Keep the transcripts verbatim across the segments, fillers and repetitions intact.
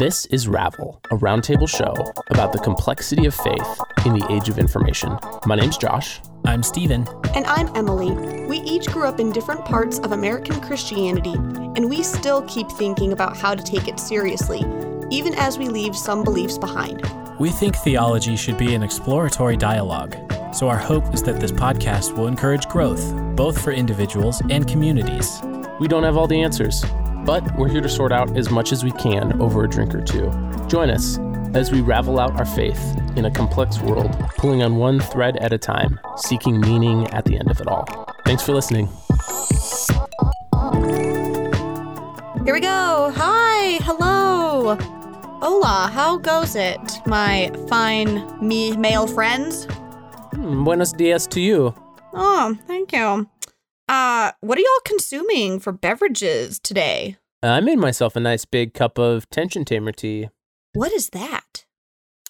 This is Ravel, a roundtable show about the complexity of faith in the age of information. My name's Josh. I'm Steven. And I'm Emily. We each grew up in different parts of American Christianity, and we still keep thinking about how to take it seriously, even as we leave some beliefs behind. We think theology should be an exploratory dialogue, so our hope is that this podcast will encourage growth, both for individuals and communities. We don't have all the answers, but we're here to sort out as much as we can over a drink or two. Join us as we ravel out our faith in a complex world, pulling on one thread at a time, seeking meaning at the end of it all. Thanks for listening. Here we go. Hi. Hello. Hola. How goes it, my fine me male friends? Mm, buenos dias to you. Oh, thank you. Uh, what are y'all consuming for beverages today? I made myself a nice big cup of tension tamer tea. What is that?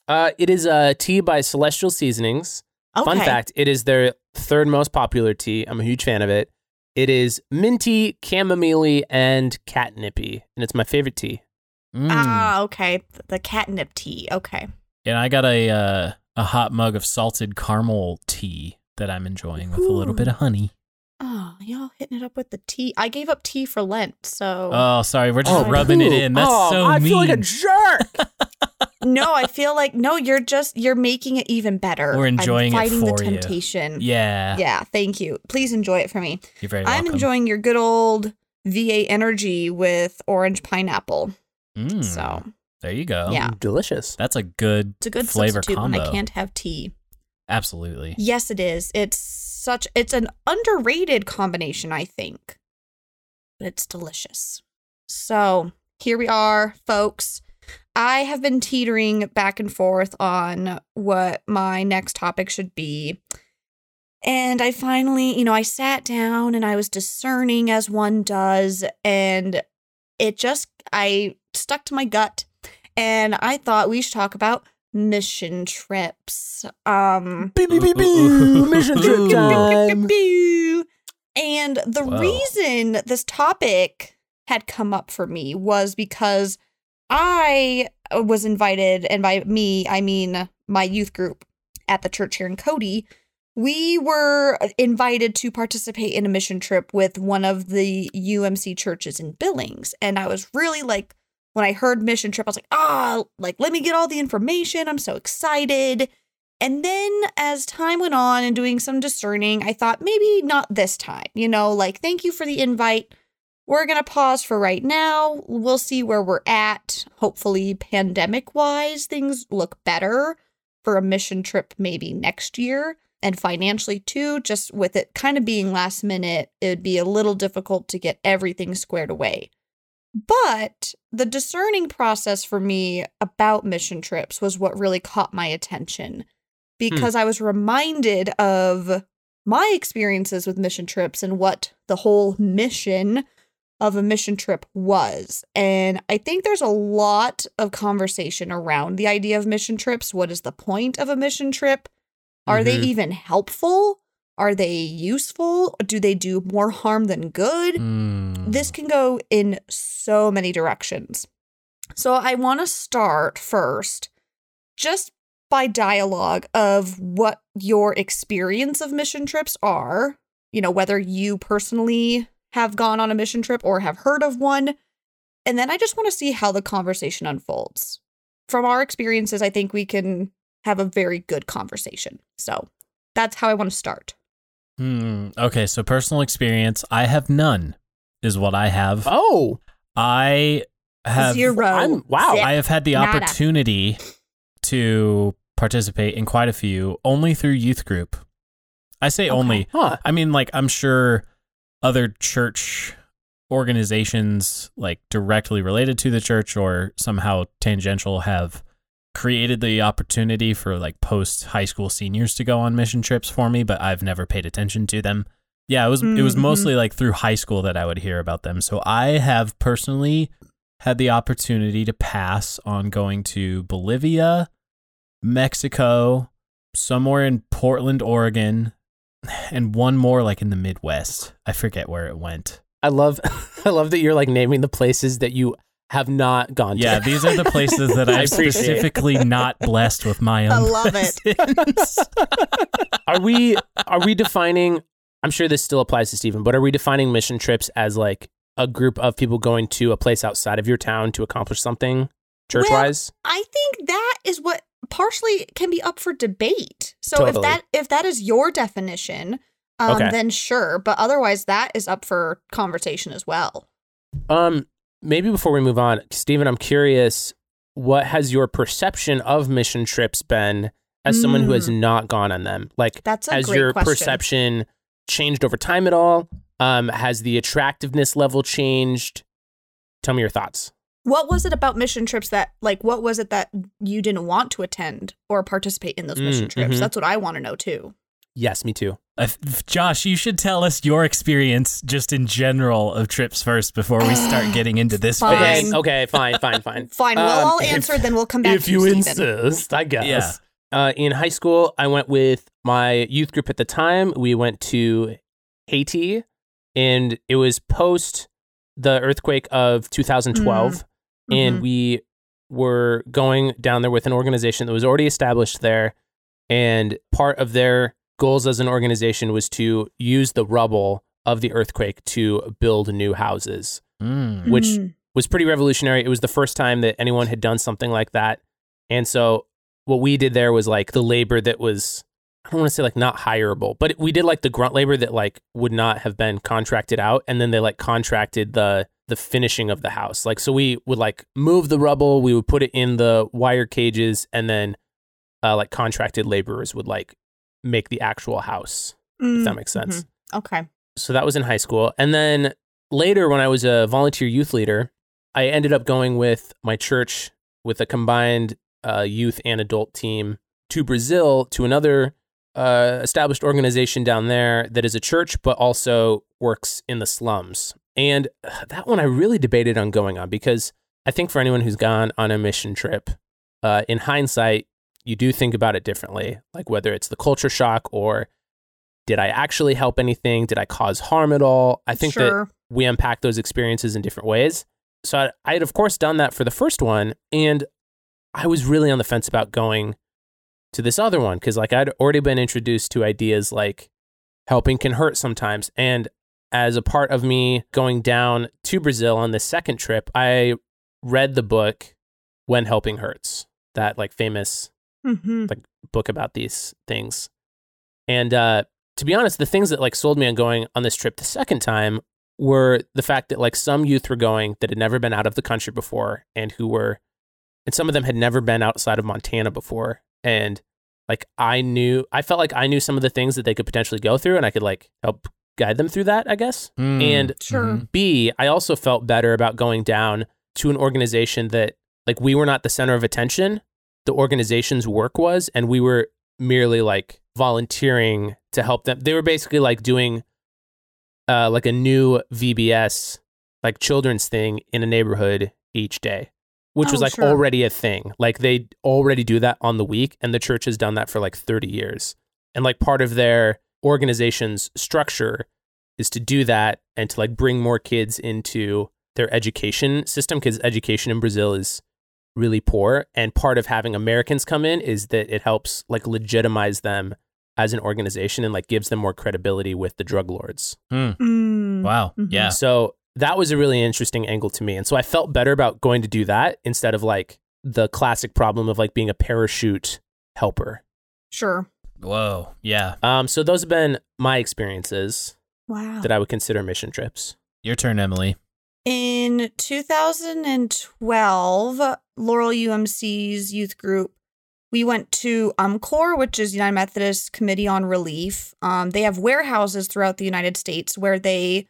Uh, it is a tea by Celestial Seasonings. Okay. Fun fact, it is their third most popular tea. I'm a huge fan of it. It is minty, chamomile, and catnipy, and it's my favorite tea. Mm. Ah, okay. The catnip tea. Okay. And I got a uh, a hot mug of salted caramel tea that I'm enjoying with Ooh. a little bit of honey. Oh, y'all hitting it up with the tea. I gave up tea for Lent, so... Oh, sorry. We're just oh, rubbing ooh. it in. That's oh, so I mean. I feel like a jerk. No, I feel like... No, you're just... You're making it even better. We're enjoying I'm it for you. Fighting the temptation. Yeah. Yeah, thank you. Please enjoy it for me. You're very welcome. I'm enjoying your good old V A Energy with orange pineapple. Mm, so... There you go. Yeah. Delicious. That's a good, it's a good flavor combo. When I can't have tea. Absolutely. Yes, it is. It's... Such it's an underrated combination, I think, but it's delicious. So here we are, folks. I have been teetering back and forth on what my next topic should be. And I finally, you know, I sat down and I was discerning as one does. And it just, I stuck to my gut and I thought we should talk about mission trips. Um, beep, beep, beep, beep. Mission trip time. And the wow. reason this topic had come up for me was because I was invited, and by me, I mean my youth group at the church here in Cody. We were invited to participate in a mission trip with one of the U M C churches in Billings. And I was really like, when I heard mission trip, I was like, ah, oh, like, let me get all the information. I'm so excited. And then as time went on and doing some discerning, I thought maybe not this time, you know, like, thank you for the invite. We're going to pause for right now. We'll see where we're at. Hopefully pandemic wise, things look better for a mission trip maybe next year. And financially too, just with it kind of being last minute, it'd be a little difficult to get everything squared away. But the discerning process for me about mission trips was what really caught my attention, because mm. I was reminded of my experiences with mission trips and what the whole mission of a mission trip was. And I think there's a lot of conversation around the idea of mission trips. What is the point of a mission trip? Are mm-hmm. they even helpful? Are they useful? Do they do more harm than good? Mm. This can go in so many directions. So I want to start first just by dialogue of what your experience of mission trips are, you know, whether you personally have gone on a mission trip or have heard of one. And then I just want to see how the conversation unfolds. From our experiences, I think we can have a very good conversation. So that's how I want to start. Hmm. Okay, so personal experience, I have none, is what I have. Oh, I have zero. I'm, wow, Zip. I have had the Nada. opportunity to participate in quite a few, only through youth group. I say okay. only. Huh. I mean, like, I'm sure other church organizations, like directly related to the church or somehow tangential, have created the opportunity for like post high school seniors to go on mission trips for me, but I've never paid attention to them. Yeah, it was mm-hmm. it was mostly like through high school that I would hear about them. So I have personally had the opportunity to pass on going to Bolivia, Mexico, somewhere in Portland, Oregon, and one more like in the Midwest. I forget where it went. I love I love that you're like naming the places that you have not gone to. Yeah, these are the places that I'm specifically it. not blessed with my own. I love presence. it. Are we are we defining, I'm sure this still applies to Stephen, but are we defining mission trips as like a group of people going to a place outside of your town to accomplish something church-wise? Well, I think that is what partially can be up for debate. So totally. if that if that is your definition, um, okay. then sure. But otherwise, that is up for conversation as well. Um, maybe before we move on, Stephen, I'm curious, what has your perception of mission trips been as mm. someone who has not gone on them? Like, That's a has great your question. perception changed over time at all? Um, has the attractiveness level changed? Tell me your thoughts. What was it about mission trips that, like, what was it that you didn't want to attend or participate in those mm, mission trips? Mm-hmm. That's what I want to know, too. Yes, me too. Uh, Josh, you should tell us your experience just in general of trips first before we start getting into this fine. phase. Okay, fine, fine, fine. fine, um, we'll all answer, if, then we'll come back if to you Stephen. insist, I guess. Yeah. Uh, in high school, I went with my youth group at the time. We went to Haiti, and it was post the earthquake of two thousand twelve. Mm. And mm-hmm. we were going down there with an organization that was already established there. And part of their goals as an organization was to use the rubble of the earthquake to build new houses, mm. which mm. was pretty revolutionary. It was the first time that anyone had done something like that. And so what we did there was like the labor that was, I don't want to say like not hireable, but we did like the grunt labor that like would not have been contracted out. And then they like contracted the the finishing of the house. Like, so we would like move the rubble, we would put it in the wire cages, and then uh, like contracted laborers would like make the actual house, mm, if that makes sense. Mm-hmm. Okay. So that was in high school. And then later when I was a volunteer youth leader, I ended up going with my church with a combined uh, youth and adult team to Brazil, to another uh, established organization down there that is a church, but also works in the slums. And that one I really debated on going on because I think for anyone who's gone on a mission trip, uh, in hindsight, you do think about it differently, like whether it's the culture shock or did I actually help anything? Did I cause harm at all? I think sure. that we unpack those experiences in different ways. So I, I had, of course, done that for the first one. And I was really on the fence about going to this other one because like I'd already been introduced to ideas like helping can hurt sometimes. And as a part of me going down to Brazil on this second trip, I read the book When Helping Hurts, that like famous mm-hmm. like book about these things. And uh, to be honest, the things that like sold me on going on this trip the second time were the fact that like some youth were going that had never been out of the country before and who were, and some of them had never been outside of Montana before. And like I knew, I felt like I knew some of the things that they could potentially go through and I could like help guide them through that, I guess. Mm, and sure. B, I also felt better about going down to an organization that like we were not the center of attention. The organization's work was, and we were merely like volunteering to help them. They were basically like doing uh, like a new V B S, like children's thing in a neighborhood each day, which oh, was like sure. already a thing. Like they already do that on the week. And the church has done that for like thirty years. And like part of their organization's structure is to do that and to like bring more kids into their education system because education in Brazil is really poor. And part of having Americans come in is that it helps like legitimize them as an organization and like gives them more credibility with the drug lords. Mm. Mm. Wow. Mm-hmm. Yeah. So that was a really interesting angle to me. And so I felt better about going to do that instead of like the classic problem of like being a parachute helper. Sure. Whoa. Yeah. Um. So those have been my experiences. Wow. That I would consider mission trips. Your turn, Emily. In two thousand twelve, Laurel U M C's youth group, we went to UMCOR, which is United Methodist Committee on Relief. Um, they have warehouses throughout the United States where they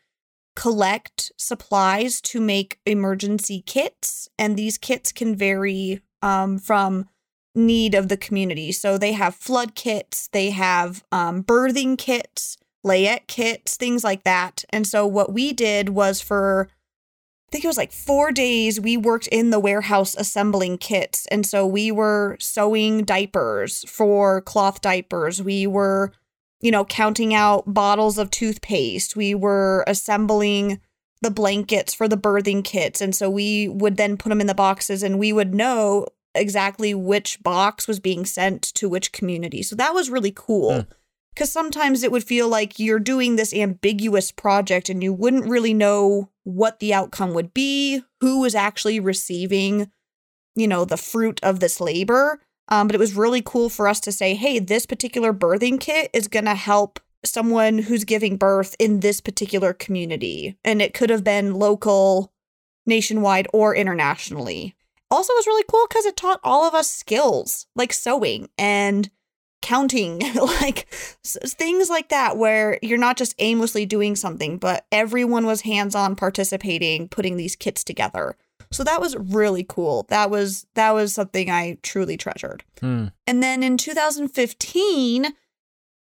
collect supplies to make emergency kits. And these kits can vary um, from need of the community. So they have flood kits, they have um, birthing kits, layette kits, things like that. And so what we did was for, I think it was like four days, we worked in the warehouse assembling kits. And so we were sewing diapers for cloth diapers. We were, you know, counting out bottles of toothpaste. We were assembling the blankets for the birthing kits. And so we would then put them in the boxes, and we would know exactly which box was being sent to which community. So that was really cool. Yeah. Because sometimes it would feel like you're doing this ambiguous project and you wouldn't really know what the outcome would be, who was actually receiving, you know, the fruit of this labor. Um, but it was really cool for us to say, hey, this particular birthing kit is going to help someone who's giving birth in this particular community. And it could have been local, nationwide, or internationally. Also, it was really cool because it taught all of us skills like sewing and counting, like things like that, where you're not just aimlessly doing something, but everyone was hands-on participating, putting these kits together. So that was really cool. That was that was something I truly treasured. Hmm. And then in two thousand fifteen,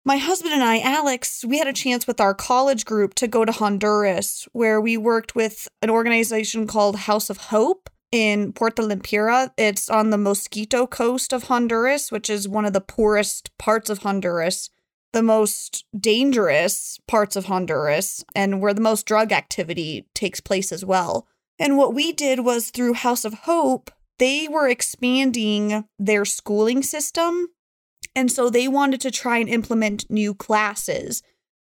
my husband and I, Alex, we had a chance with our college group to go to Honduras, where we worked with an organization called House of Hope in Puerto Limpira. It's on the Mosquito Coast of Honduras, which is one of the poorest parts of Honduras, the most dangerous parts of Honduras, and where the most drug activity takes place as well. And what we did was, through House of Hope, they were expanding their schooling system. And so they wanted to try and implement new classes.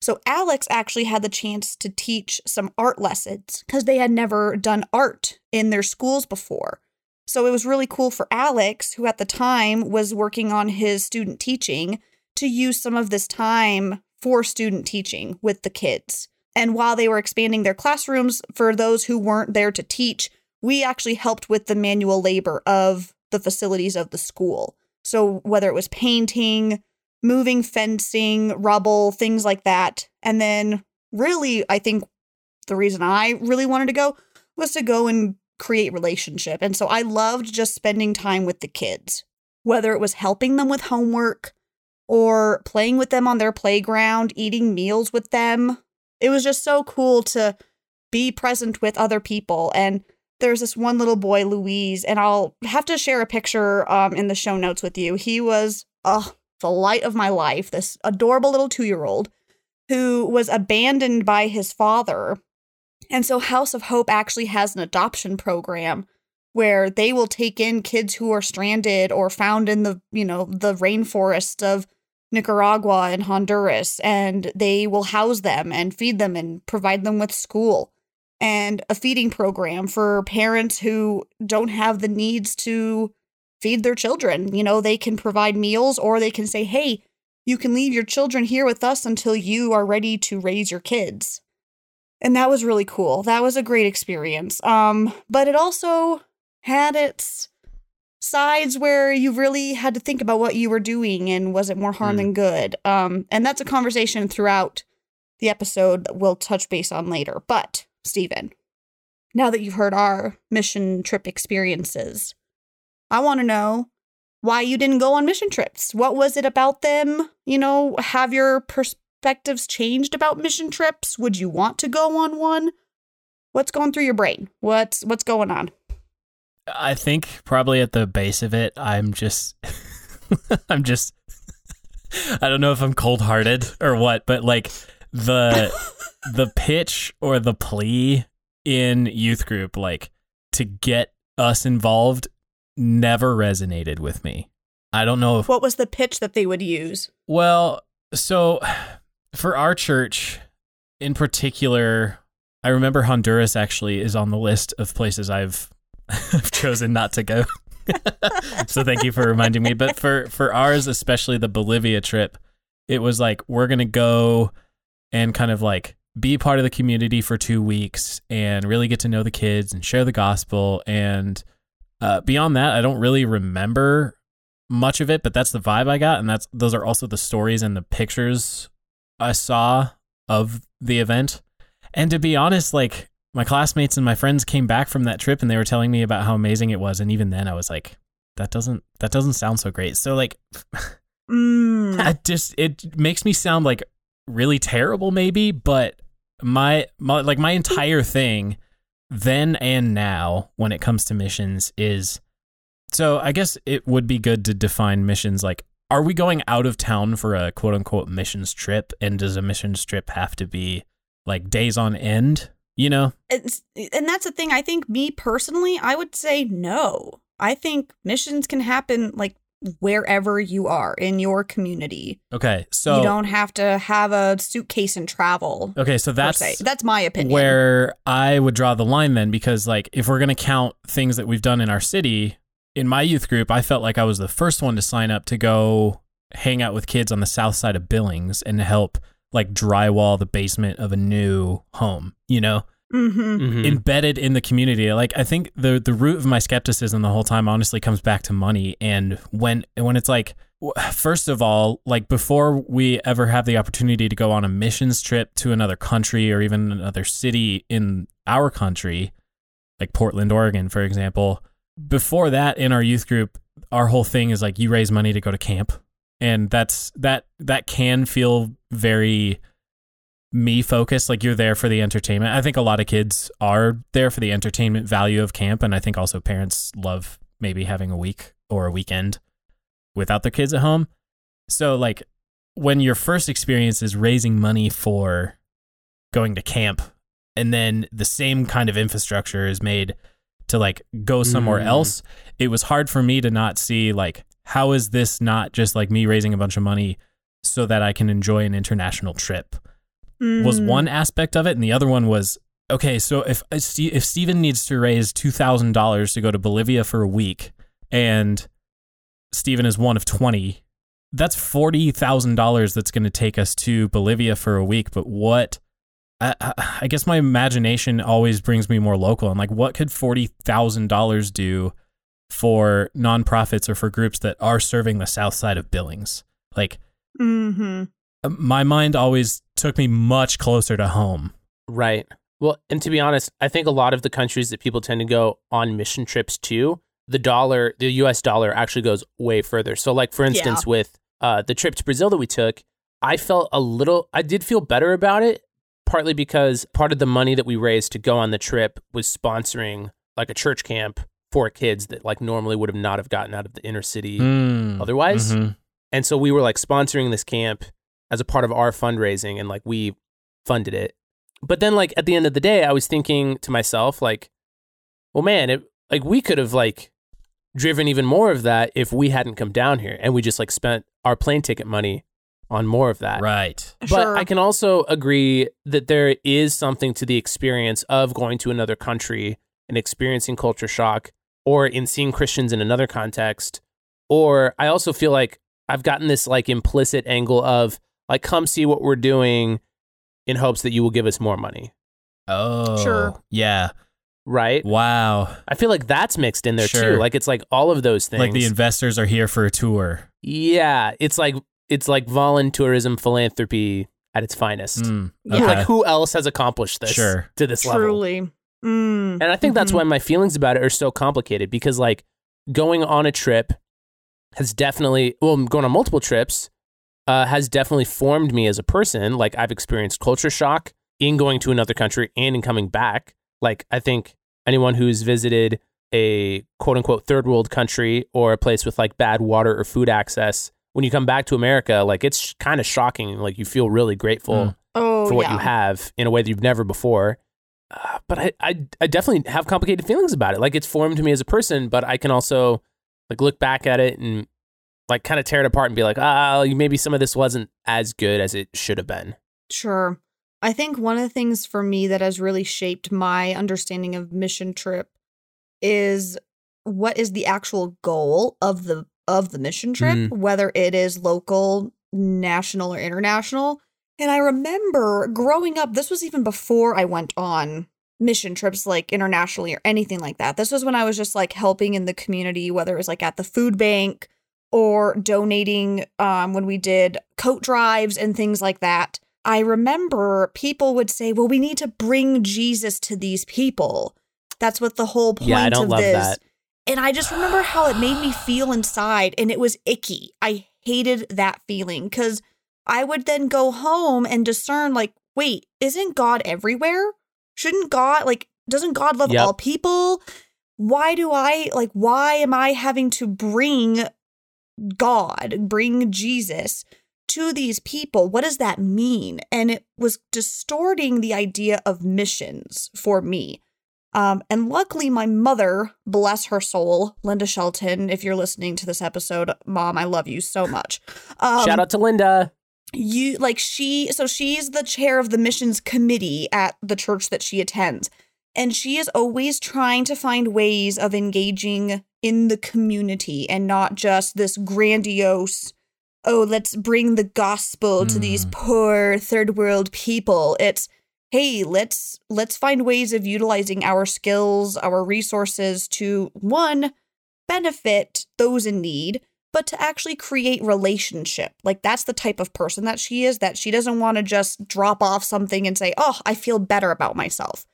So Alex actually had the chance to teach some art lessons because they had never done art in their schools before. So it was really cool for Alex, who at the time was working on his student teaching, to use some of this time for student teaching with the kids. And while they were expanding their classrooms for those who weren't there to teach, we actually helped with the manual labor of the facilities of the school. So whether it was painting, moving fencing, rubble, things like that. And then really, I think the reason I really wanted to go was to go and create relationship. And so I loved just spending time with the kids, whether it was helping them with homework or playing with them on their playground, eating meals with them. It was just so cool to be present with other people. And there's this one little boy, Louise, and I'll have to share a picture um, in the show notes with you. He was, oh, the light of my life, this adorable little two-year-old who was abandoned by his father. And so House of Hope actually has an adoption program where they will take in kids who are stranded or found in the, you know, the rainforest of Nicaragua and Honduras, and they will house them and feed them and provide them with school and a feeding program for parents who don't have the needs to feed their children. You know, they can provide meals, or they can say, hey, you can leave your children here with us until you are ready to raise your kids. And that was really cool. That was a great experience. Um, but it also had its sides where you really had to think about what you were doing and was it more harm mm. than good. Um, and that's a conversation throughout the episode that we'll touch base on later. But, Stephen, now that you've heard our mission trip experiences, I want to know why you didn't go on mission trips. What was it about them? You know, have your perspectives changed about mission trips? Would you want to go on one? What's going through your brain? What's what's going on? I think probably at the base of it, I'm just, I'm just, I don't know if I'm cold-hearted or what, but like the the pitch or the plea in youth group, like to get us involved, never resonated with me. I don't know if... What was the pitch that they would use? Well, so for our church in particular, I remember Honduras actually is on the list of places I've, I've chosen not to go. So thank you for reminding me. But for, for ours, especially the Bolivia trip, it was like, we're going to go and kind of like be part of the community for two weeks and really get to know the kids and share the gospel. And Uh, beyond that, I don't really remember much of it, but that's the vibe I got, and that's those are also the stories and the pictures I saw of the event. And to be honest, like my classmates and my friends came back from that trip, and they were telling me about how amazing it was. And even then, I was like, "That doesn't that doesn't sound so great." So like, mm. I just it makes me sound like really terrible, maybe. But my, my like my entire thing, then and now, when it comes to missions is, so I guess it would be good to define missions. Like, are we going out of town for a quote unquote missions trip? And does a missions trip have to be like days on end? you know? It's, and that's the thing. I think me personally, I would say no. I think missions can happen like wherever you are in your community. Okay, so you don't have to have a suitcase and travel. Okay, so that's that's my opinion. Where I would draw the line then, because like if we're going to count things that we've done in our city, in my youth group, I felt like I was the first one to sign up to go hang out with kids on the south side of Billings and help like drywall the basement of a new home, you know? Mm-hmm. Mm-hmm. Embedded in the community. Like I think the the root of my skepticism the whole time honestly comes back to money. And when when it's like, first of all, like before we ever have the opportunity to go on a missions trip to another country or even another city in our country, like Portland, Oregon, for example, before that in our youth group, our whole thing is like you raise money to go to camp. And that's that that can feel very me focused, like you're there for the entertainment. I think a lot of kids are there for the entertainment value of camp, and I think also parents love maybe having a week or a weekend without their kids at home. So like when your first experience is raising money for going to camp, and then the same kind of infrastructure is made to like go somewhere mm. else, it was hard for me to not see like, how is this not just like me raising a bunch of money so that I can enjoy an international trip? Was one aspect of it, and the other one was, okay, so if if Steven needs to raise two thousand dollars to go to Bolivia for a week, and Steven is one of twenty, that's forty thousand dollars that's going to take us to Bolivia for a week, but what, I, I, I guess my imagination always brings me more local, and like, what could forty thousand dollars do for nonprofits or for groups that are serving the south side of Billings? Like, mm-hmm. My mind always took me much closer to home. Right. Well, and to be honest, I think a lot of the countries that people tend to go on mission trips to, the dollar, the U S dollar actually goes way further. So like, for instance, yeah. with uh, the trip to Brazil that we took, I felt a little, I did feel better about it, partly because part of the money that we raised to go on the trip was sponsoring like a church camp for kids that like normally would have not have gotten out of the inner city mm. otherwise. Mm-hmm. And so we were like sponsoring this camp as a part of our fundraising, and like we funded it. But then like at the end of the day, I was thinking to myself like, well, man, it, like we could have like driven even more of that if we hadn't come down here and we just like spent our plane ticket money on more of that. Right. But sure. I can also agree that there is something to the experience of going to another country and experiencing culture shock, or in seeing Christians in another context. Or I also feel like I've gotten this like implicit angle of, like, come see what we're doing in hopes that you will give us more money. Oh, sure. Yeah. Right? Wow. I feel like that's mixed in there, sure. too. Like, it's like all of those things. Like the investors are here for a tour. Yeah. It's like, it's like voluntourism philanthropy at its finest. Mm, okay. Yeah. Like, who else has accomplished this sure. to this Truly. Level? Truly. Mm, and I think mm-hmm. that's why my feelings about it are so complicated, because, like, going on a trip has definitely, well, going on multiple trips, Uh, has definitely formed me as a person. Like, I've experienced culture shock in going to another country and in coming back. Like, I think anyone who's visited a quote unquote third world country or a place with like bad water or food access, when you come back to America, like it's sh- kind of shocking. Like, you feel really grateful mm. oh, for what yeah. you have in a way that you've never before. Uh, but I, I, I definitely have complicated feelings about it. Like, it's formed me as a person, but I can also like look back at it and like kind of tear it apart and be like, ah, maybe some of this wasn't as good as it should have been. Sure. I think one of the things for me that has really shaped my understanding of mission trip is what is the actual goal of the of the mission trip, mm. whether it is local, national, or international. And I remember growing up, this was even before I went on mission trips like internationally or anything like that. This was when I was just like helping in the community, whether it was like at the food bank, or donating um, when we did coat drives and things like that. I remember people would say, well, we need to bring Jesus to these people. That's what the whole point yeah, I don't of love this. That. And I just remember how it made me feel inside, and it was icky. I hated that feeling, because I would then go home and discern like, wait, isn't God everywhere? Shouldn't God, like, doesn't God love yep. all people? Why do I, like, why am I having to bring God, bring Jesus to these people, what does that mean? And it was distorting the idea of missions for me. Um, and luckily, my mother, bless her soul, Linda Shelton, if you're listening to this episode, Mom, I love you so much. Um, Shout out to Linda. You like she so she's the chair of the missions committee at the church that she attends. And she is always trying to find ways of engaging in the community and not just this grandiose, oh, let's bring the gospel mm. to these poor third world people. It's, hey, let's let's find ways of utilizing our skills, our resources to, one, benefit those in need, but to actually create relationship. Like, that's the type of person that she is, that she doesn't want to just drop off something and say, oh, I feel better about myself.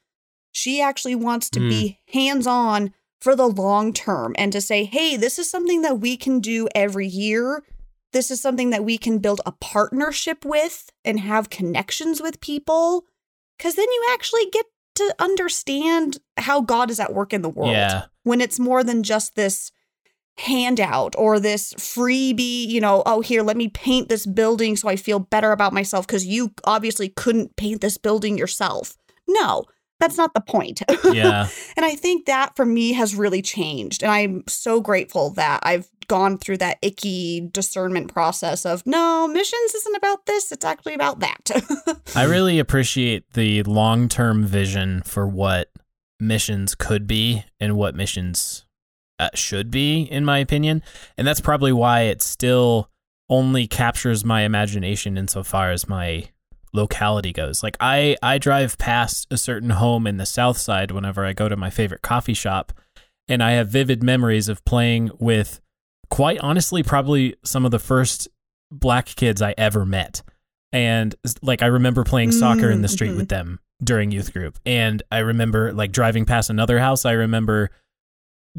She actually wants to mm. be hands-on for the long term and to say, hey, this is something that we can do every year. This is something that we can build a partnership with and have connections with people, because then you actually get to understand how God is at work in the world yeah. when it's more than just this handout or this freebie, you know, oh, here, let me paint this building so I feel better about myself because you obviously couldn't paint this building yourself. No. That's not the point. Yeah. And I think that for me has really changed. And I'm so grateful that I've gone through that icky discernment process of, no, missions isn't about this. It's actually about that. I really appreciate the long-term vision for what missions could be and what missions uh, should be, in my opinion. And that's probably why it still only captures my imagination insofar as my locality goes. Like I, I drive past a certain home in the South Side whenever I go to my favorite coffee shop, and I have vivid memories of playing with, quite honestly, probably some of the first black kids I ever met. And like, I remember playing mm-hmm. soccer in the street mm-hmm. with them during youth group. And I remember like driving past another house. I remember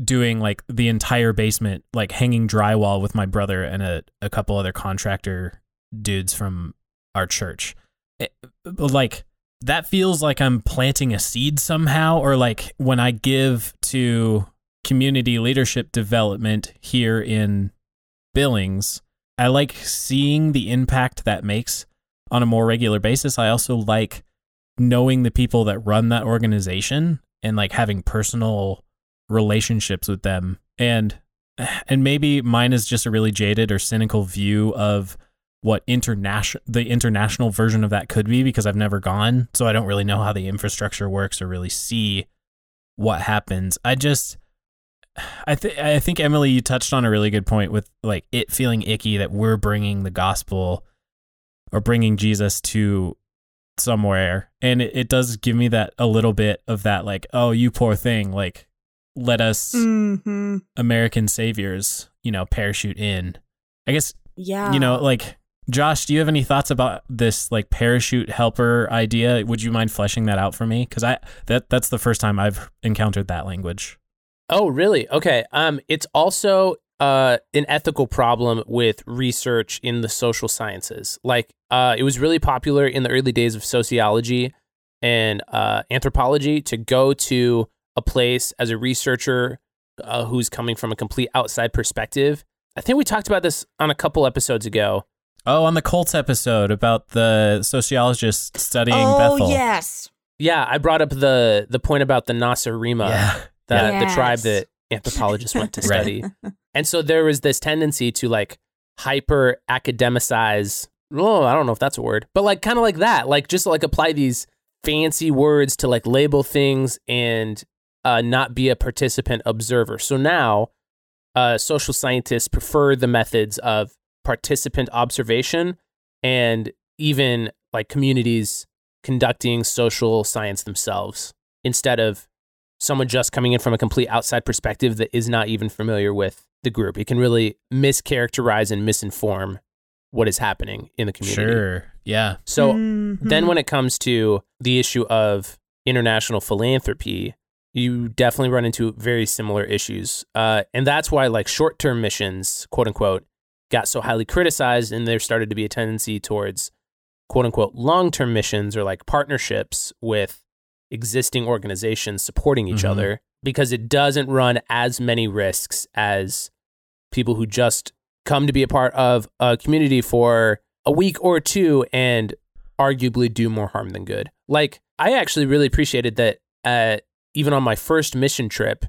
doing like the entire basement, like hanging drywall with my brother and a, a couple other contractor dudes from our church. It, like that feels like I'm planting a seed somehow, or like when I give to community leadership development here in Billings, I like seeing the impact that makes on a more regular basis. I also like knowing the people that run that organization and like having personal relationships with them. And and maybe mine is just a really jaded or cynical view of what international the international version of that could be, because I've never gone, so I don't really know how the infrastructure works or really see what happens. I just, I think I think Emily, you touched on a really good point with like it feeling icky that we're bringing the gospel or bringing Jesus to somewhere, and it, it does give me that a little bit of that like, oh, you poor thing, like let us mm-hmm. American saviors, you know, parachute in. I guess, yeah, you know, like. Josh, do you have any thoughts about this like parachute helper idea? Would you mind fleshing that out for me? Because I that that's the first time I've encountered that language. Oh, really? Okay. Um, it's also uh an ethical problem with research in the social sciences. Like, uh, it was really popular in the early days of sociology and uh, anthropology to go to a place as a researcher uh, who's coming from a complete outside perspective. I think we talked about this on a couple episodes ago. Oh, on the Colts episode about the sociologist studying oh, Bethel. Oh, yes. Yeah, I brought up the the point about the Nasirima, yeah. the, yes. the tribe that anthropologists went to study. Right. And so there was this tendency to like hyper-academicize, oh, I don't know if that's a word, but like kind of like that, like just like apply these fancy words to like label things and uh, not be a participant observer. So now uh, social scientists prefer the methods of participant observation and even like communities conducting social science themselves instead of someone just coming in from a complete outside perspective that is not even familiar with the group. It can really mischaracterize and misinform what is happening in the community. Sure. Yeah. So mm-hmm. then when it comes to the issue of international philanthropy, you definitely run into very similar issues. Uh, and that's why like short-term missions, quote unquote, got so highly criticized, and there started to be a tendency towards quote unquote long-term missions or like partnerships with existing organizations supporting each mm-hmm. other, because it doesn't run as many risks as people who just come to be a part of a community for a week or two and arguably do more harm than good. Like, I actually really appreciated that uh, even on my first mission trip,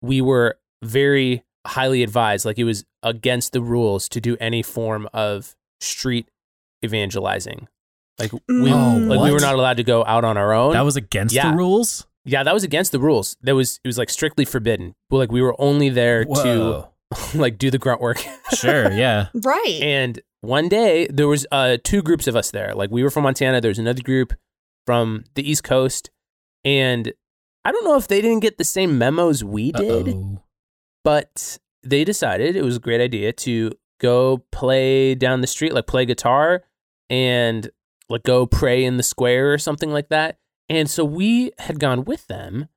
we were very highly advised, like it was against the rules to do any form of street evangelizing. Like we, oh, like we were not allowed to go out on our own. That was against yeah. the rules? Yeah, that was against the rules. That was, it was like strictly forbidden. But like we were only there Whoa. to like do the grunt work. Sure, yeah. Right. And one day there was uh, two groups of us there. Like we were from Montana. There was another group from the East Coast. And I don't know if they didn't get the same memos we did, Uh-oh. but they decided it was a great idea to go play down the street, like play guitar and like go pray in the square or something like that. And so we had gone with them,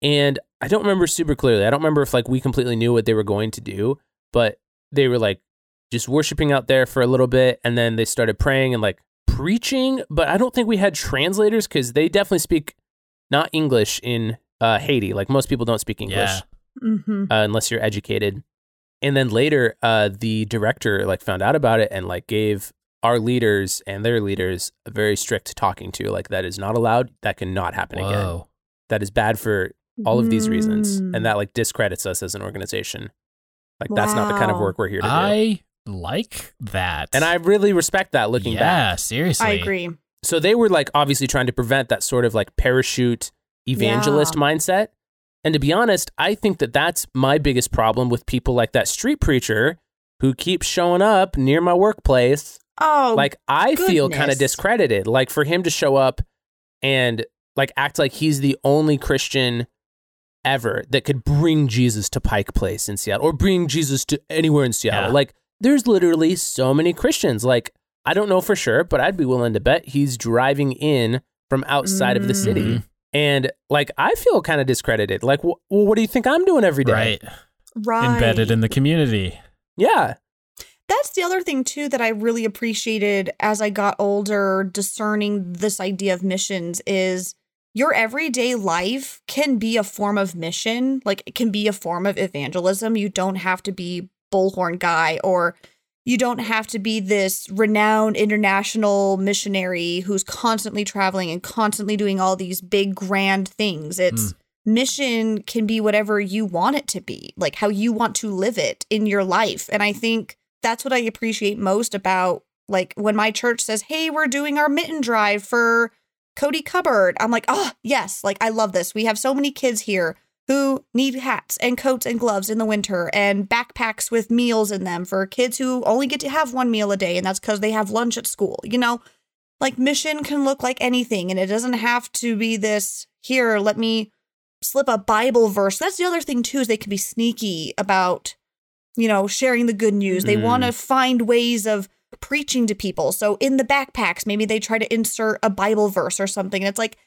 and I don't remember super clearly. I don't remember if like we completely knew what they were going to do, but they were like just worshiping out there for a little bit, and then they started praying and like preaching. But I don't think we had translators because they definitely speak not English in uh, Haiti. Like most people don't speak English yeah. mm-hmm. uh, unless you're educated. And then later, uh, the director like found out about it and like gave our leaders and their leaders a very strict talking to, like that is not allowed. That cannot happen Whoa. again. That is bad for all of these reasons. Mm. And that like discredits us as an organization. Like wow. that's not the kind of work we're here to I do. I like that. And I really respect that looking yeah, back. Yeah, seriously. I agree. So they were like obviously trying to prevent that sort of like parachute evangelist yeah. mindset. And to be honest, I think that that's my biggest problem with people like that street preacher who keeps showing up near my workplace. Oh, like I goodness. feel kind of discredited, like for him to show up and like act like he's the only Christian ever that could bring Jesus to Pike Place in Seattle or bring Jesus to anywhere in Seattle. Yeah. Like there's literally so many Christians. Like I don't know for sure, but I'd be willing to bet he's driving in from outside mm. of the city. Mm-hmm. And like I feel kind of discredited. Like, wh- well, what do you think I'm doing every day? Right. Right. Embedded in the community. Yeah. That's the other thing, too, that I really appreciated as I got older, discerning this idea of missions is your everyday life can be a form of mission. Like it can be a form of evangelism. You don't have to be bullhorn guy, or you don't have to be this renowned international missionary who's constantly traveling and constantly doing all these big, grand things. It's mm. mission can be whatever you want it to be, like how you want to live it in your life. And I think that's what I appreciate most about, like, when my church says, hey, we're doing our mitten drive for Cody Cupboard. I'm like, oh, yes. Like, I love this. We have so many kids here who need hats and coats and gloves in the winter and backpacks with meals in them for kids who only get to have one meal a day. And that's because they have lunch at school. You know, like mission can look like anything, and it doesn't have to be this here. Let me slip a Bible verse. That's the other thing, too, is they can be sneaky about, you know, sharing the good news. They mm. want to find ways of preaching to people. So in the backpacks, maybe they try to insert a Bible verse or something. And it's like,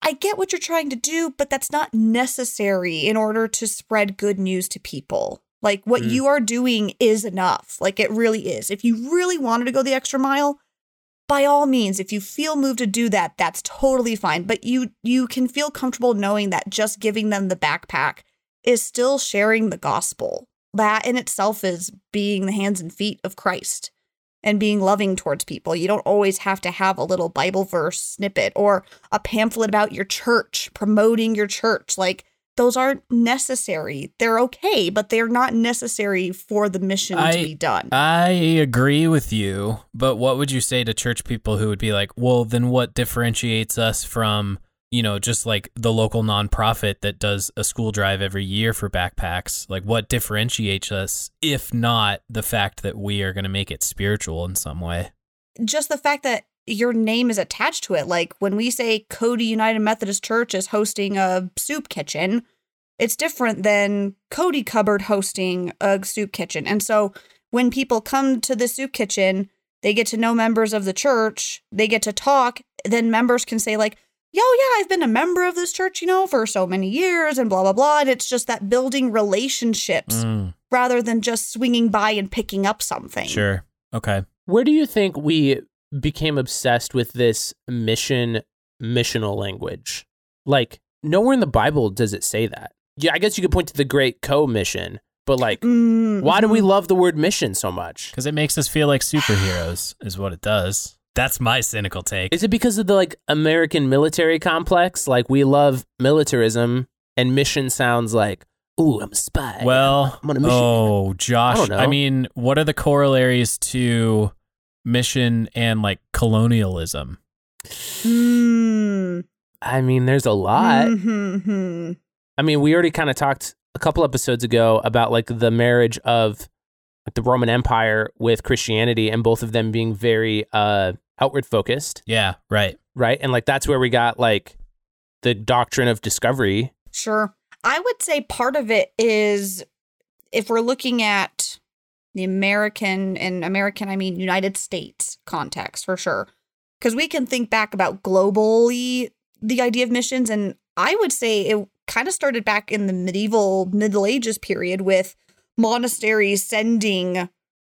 I get what you're trying to do, but that's not necessary in order to spread good news to people. Like what mm. you are doing is enough. Like it really is. If you really wanted to go the extra mile, by all means, if you feel moved to do that, that's totally fine. But you you can feel comfortable knowing that just giving them the backpack is still sharing the gospel. That in itself is being the hands and feet of Christ and being loving towards people. You don't always have to have a little Bible verse snippet or a pamphlet about your church, promoting your church. Like, those aren't necessary. They're okay, but they're not necessary for the mission I, to be done. I agree with you, but what would you say to church people who would be like, well, then what differentiates us from, you know, just like the local nonprofit that does a school drive every year for backpacks? Like, what differentiates us, if not the fact that we are going to make it spiritual in some way? Just the fact that your name is attached to it. Like, when we say Cody United Methodist Church is hosting a soup kitchen, it's different than Cody Cupboard hosting a soup kitchen. And so when people come to the soup kitchen, they get to know members of the church, they get to talk, then members can say, like, yo, yeah, I've been a member of this church, you know, for so many years and blah, blah, blah. And it's just that building relationships mm. rather than just swinging by and picking up something. Sure. Okay. Where do you think we became obsessed with this mission, missional language? Like, nowhere in the Bible does it say that. Yeah, I guess you could point to the Great Commission, But like, mm-hmm. why do we love the word mission so much? Because it makes us feel like superheroes is what it does. That's my cynical take. Is it because of the like American military complex? Like we love militarism and mission sounds like, ooh, I'm a spy. Well, I'm on a mission. Oh, Josh. I, I mean, what are the corollaries to mission and like colonialism? Mm. I mean, there's a lot. Mm-hmm. I mean, we already kind of talked a couple episodes ago about like the marriage of like, the Roman Empire with Christianity and both of them being very uh, outward focused. Yeah, right. Right. And like that's where we got like the doctrine of discovery. Sure. I would say part of it is if we're looking at the American, and American, I mean United States context for sure, because we can think back about globally the idea of missions. And I would say it kind of started back in the medieval Middle Ages period with monasteries sending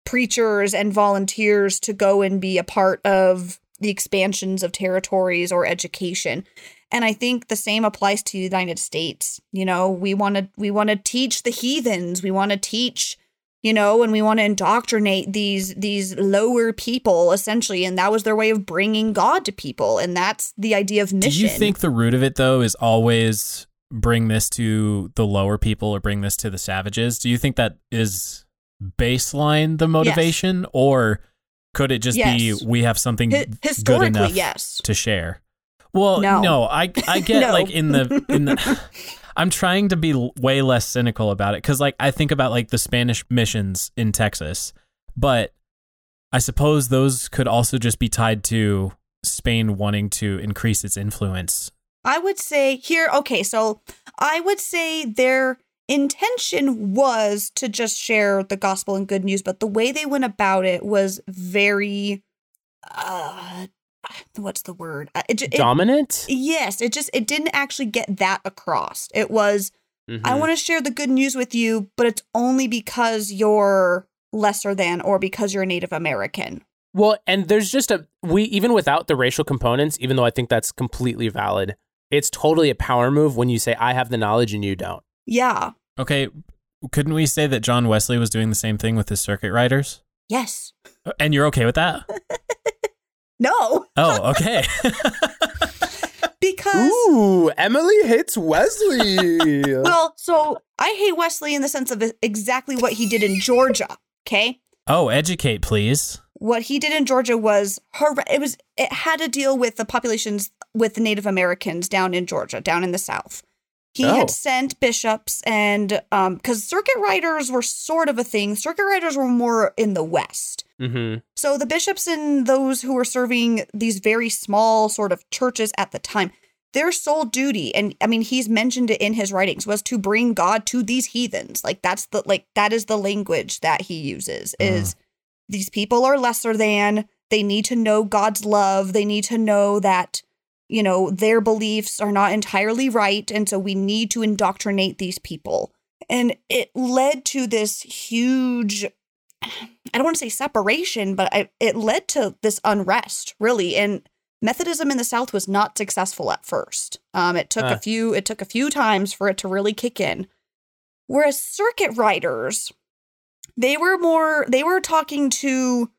preachers and volunteers to go and be a part of the expansions of territories or education. And I think the same applies to the United States. You know, we want to we want to teach the heathens. We want to teach, you know, and we want to indoctrinate these these lower people, essentially. And that was their way of bringing God to people. And that's the idea of mission. Do you think the root of it, though, is always bring this to the lower people or bring this to the savages? Do you think that is baseline the motivation? Yes. Or could it just yes. be we have something H- good enough yes. to share? Well, no, no I I get no. like in the in the I'm trying to be way less cynical about it because like I think about like the Spanish missions in Texas, but I suppose those could also just be tied to Spain wanting to increase its influence. I would say here, okay, so I would say their intention was to just share the gospel and good news, but the way they went about it was very uh what's the word? It, it, Dominant? It, yes. It just, it didn't actually get that across. It was, mm-hmm. I want to share the good news with you, but it's only because you're lesser than or because you're a Native American. Well, and there's just a, we, even without the racial components, even though I think that's completely valid, it's totally a power move when you say, I have the knowledge and you don't. Yeah. Okay. Couldn't we say that John Wesley was doing the same thing with his circuit riders? Yes. And you're okay with that? No. Oh, okay. Because ooh, Emily hates Wesley. Well, so I hate Wesley in the sense of exactly what he did in Georgia, okay? Oh, educate, please. What he did in Georgia was her it was it had to deal with the populations with the Native Americans down in Georgia, down in the South. He oh. had sent bishops and um because circuit riders were sort of a thing. Circuit riders were more in the West. Mm-hmm. So the bishops and those who were serving these very small sort of churches at the time, their sole duty, and I mean, he's mentioned it in his writings, was to bring God to these heathens. Like that's the like that is the language that he uses is uh. these people are lesser than, they need to know God's love. They need to know that, you know, their beliefs are not entirely right. And so we need to indoctrinate these people. And it led to this huge, I don't want to say separation, but I, it led to this unrest, really. And Methodism in the South was not successful at first. Um, it took uh. a few. It took a few times for it to really kick in. Whereas circuit riders, they were more. They were talking to.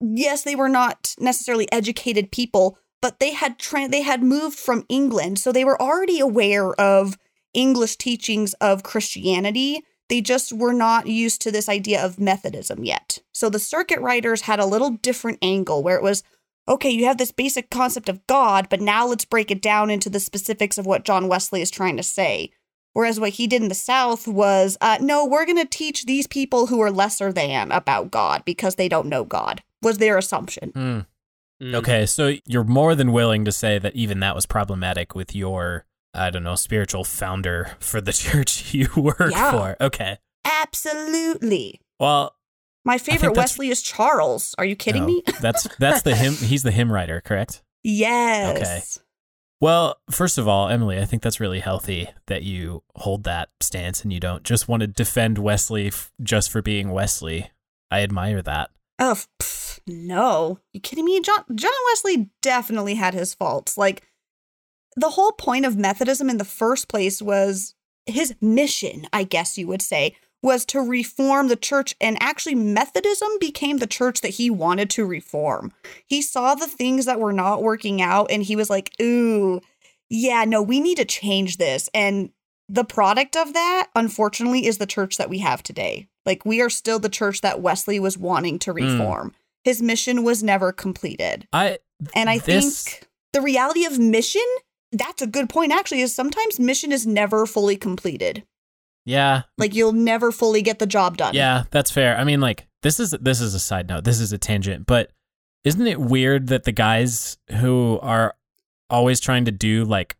Yes, they were not necessarily educated people, but they had tra- They had moved from England, so they were already aware of English teachings of Christianity. They just were not used to this idea of Methodism yet. So the circuit riders had a little different angle where it was, okay, you have this basic concept of God, but now let's break it down into the specifics of what John Wesley is trying to say. Whereas what he did in the South was, uh, no, we're going to teach these people who are lesser than about God because they don't know God, was their assumption. Mm. Mm. Okay, so you're more than willing to say that even that was problematic with your I don't know, spiritual founder for the church you work yeah, for. Okay. Absolutely. Well, my favorite Wesley is Charles. Are you kidding no, me? that's that's the hymn. He's the hymn writer, correct? Yes. Okay. Well, first of all, Emily, I think that's really healthy that you hold that stance and you don't just want to defend Wesley f- just for being Wesley. I admire that. Oh, pff, no. You kidding me? John John Wesley definitely had his faults. Like, the whole point of Methodism in the first place was his mission, I guess you would say, was to reform the church, and actually Methodism became the church that he wanted to reform. He saw the things that were not working out, and he was like, ooh, yeah, no, we need to change this. And the product of that, unfortunately, is the church that we have today. Like, we are still the church that Wesley was wanting to reform. Mm. His mission was never completed. I And I this... think the reality of mission, that's a good point, actually, is sometimes mission is never fully completed. Yeah. Like, you'll never fully get the job done. Yeah, that's fair. I mean, like, this is this is a side note. This is a tangent. But isn't it weird that the guys who are always trying to do, like,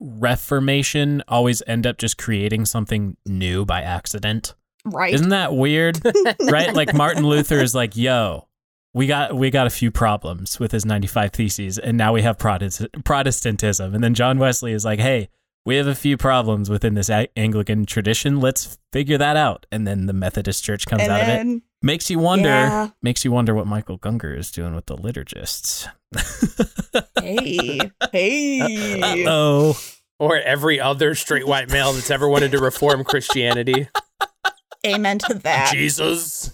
reformation always end up just creating something new by accident? Right. Isn't that weird? Right? Like, Martin Luther is like, yo, we got we got a few problems with his ninety-five Theses, and now we have Protestantism. And then John Wesley is like, hey, we have a few problems within this Anglican tradition. Let's figure that out. And then the Methodist Church comes and out then, of it. Makes you wonder. Yeah. Makes you wonder what Michael Gunger is doing with the liturgists. Hey, hey. Uh oh. Or every other straight white male that's ever wanted to reform Christianity. Amen to that. Jesus.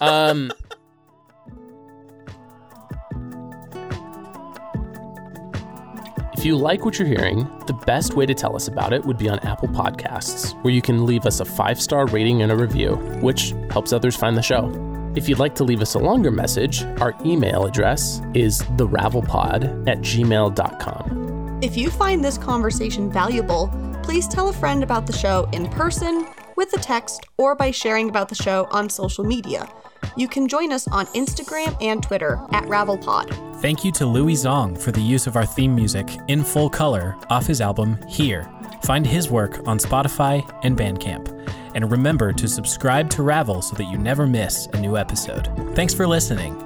um. If you like what you're hearing, the best way to tell us about it would be on Apple Podcasts, where you can leave us a five-star rating and a review, which helps others find the show. If you'd like to leave us a longer message, our email address is the ravel pod at gmail dot com. If you find this conversation valuable, please tell a friend about the show in person, with a text, or by sharing about the show on social media. You can join us on Instagram and Twitter at RavelPod. Thank you to Louis Zong for the use of our theme music in full color off his album Here. Find his work on Spotify and Bandcamp. And remember to subscribe to Ravel so that you never miss a new episode. Thanks for listening.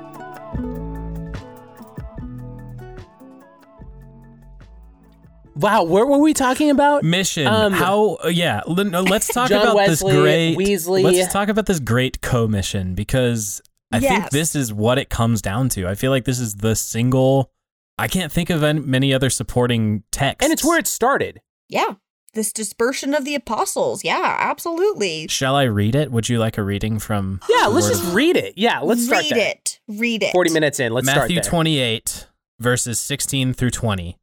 Wow, what were we talking about? Mission. Um, How? Yeah, let's talk John about Wesley, this great. Weasley. Let's talk about this great co-mission, because I yes. think this is what it comes down to. I feel like this is the single. I can't think of any, many other supporting texts, and it's where it started. Yeah, this dispersion of the apostles. Yeah, absolutely. Shall I read it? Would you like a reading from? Yeah, let's just of... read it. Yeah, let's start. Read there. it. Read it. Forty minutes in. Let's Matthew start. Matthew twenty-eight, verses sixteen through twenty.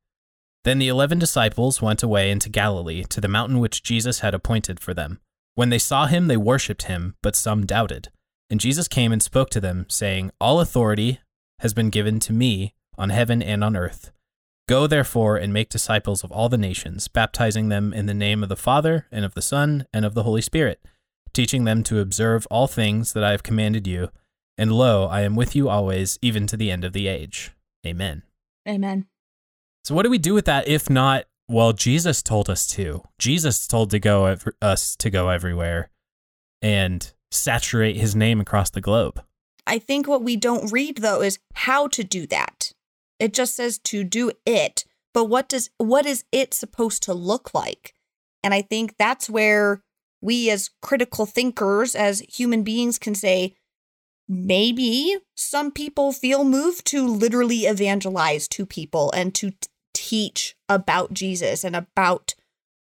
Then the eleven disciples went away into Galilee, to the mountain which Jesus had appointed for them. When they saw him, they worshipped him, but some doubted. And Jesus came and spoke to them, saying, All authority has been given to me on heaven and on earth. Go, therefore, and make disciples of all the nations, baptizing them in the name of the Father, and of the Son, and of the Holy Spirit, teaching them to observe all things that I have commanded you. And lo, I am with you always, even to the end of the age. Amen. Amen. So what do we do with that if not, well, Jesus told us to. Jesus told to go ev- us to go everywhere and saturate his name across the globe. I think what we don't read, though, is how to do that. It just says to do it. But what does what is it supposed to look like? And I think that's where we as critical thinkers, as human beings, can say, maybe some people feel moved to literally evangelize to people and to t- teach about Jesus and about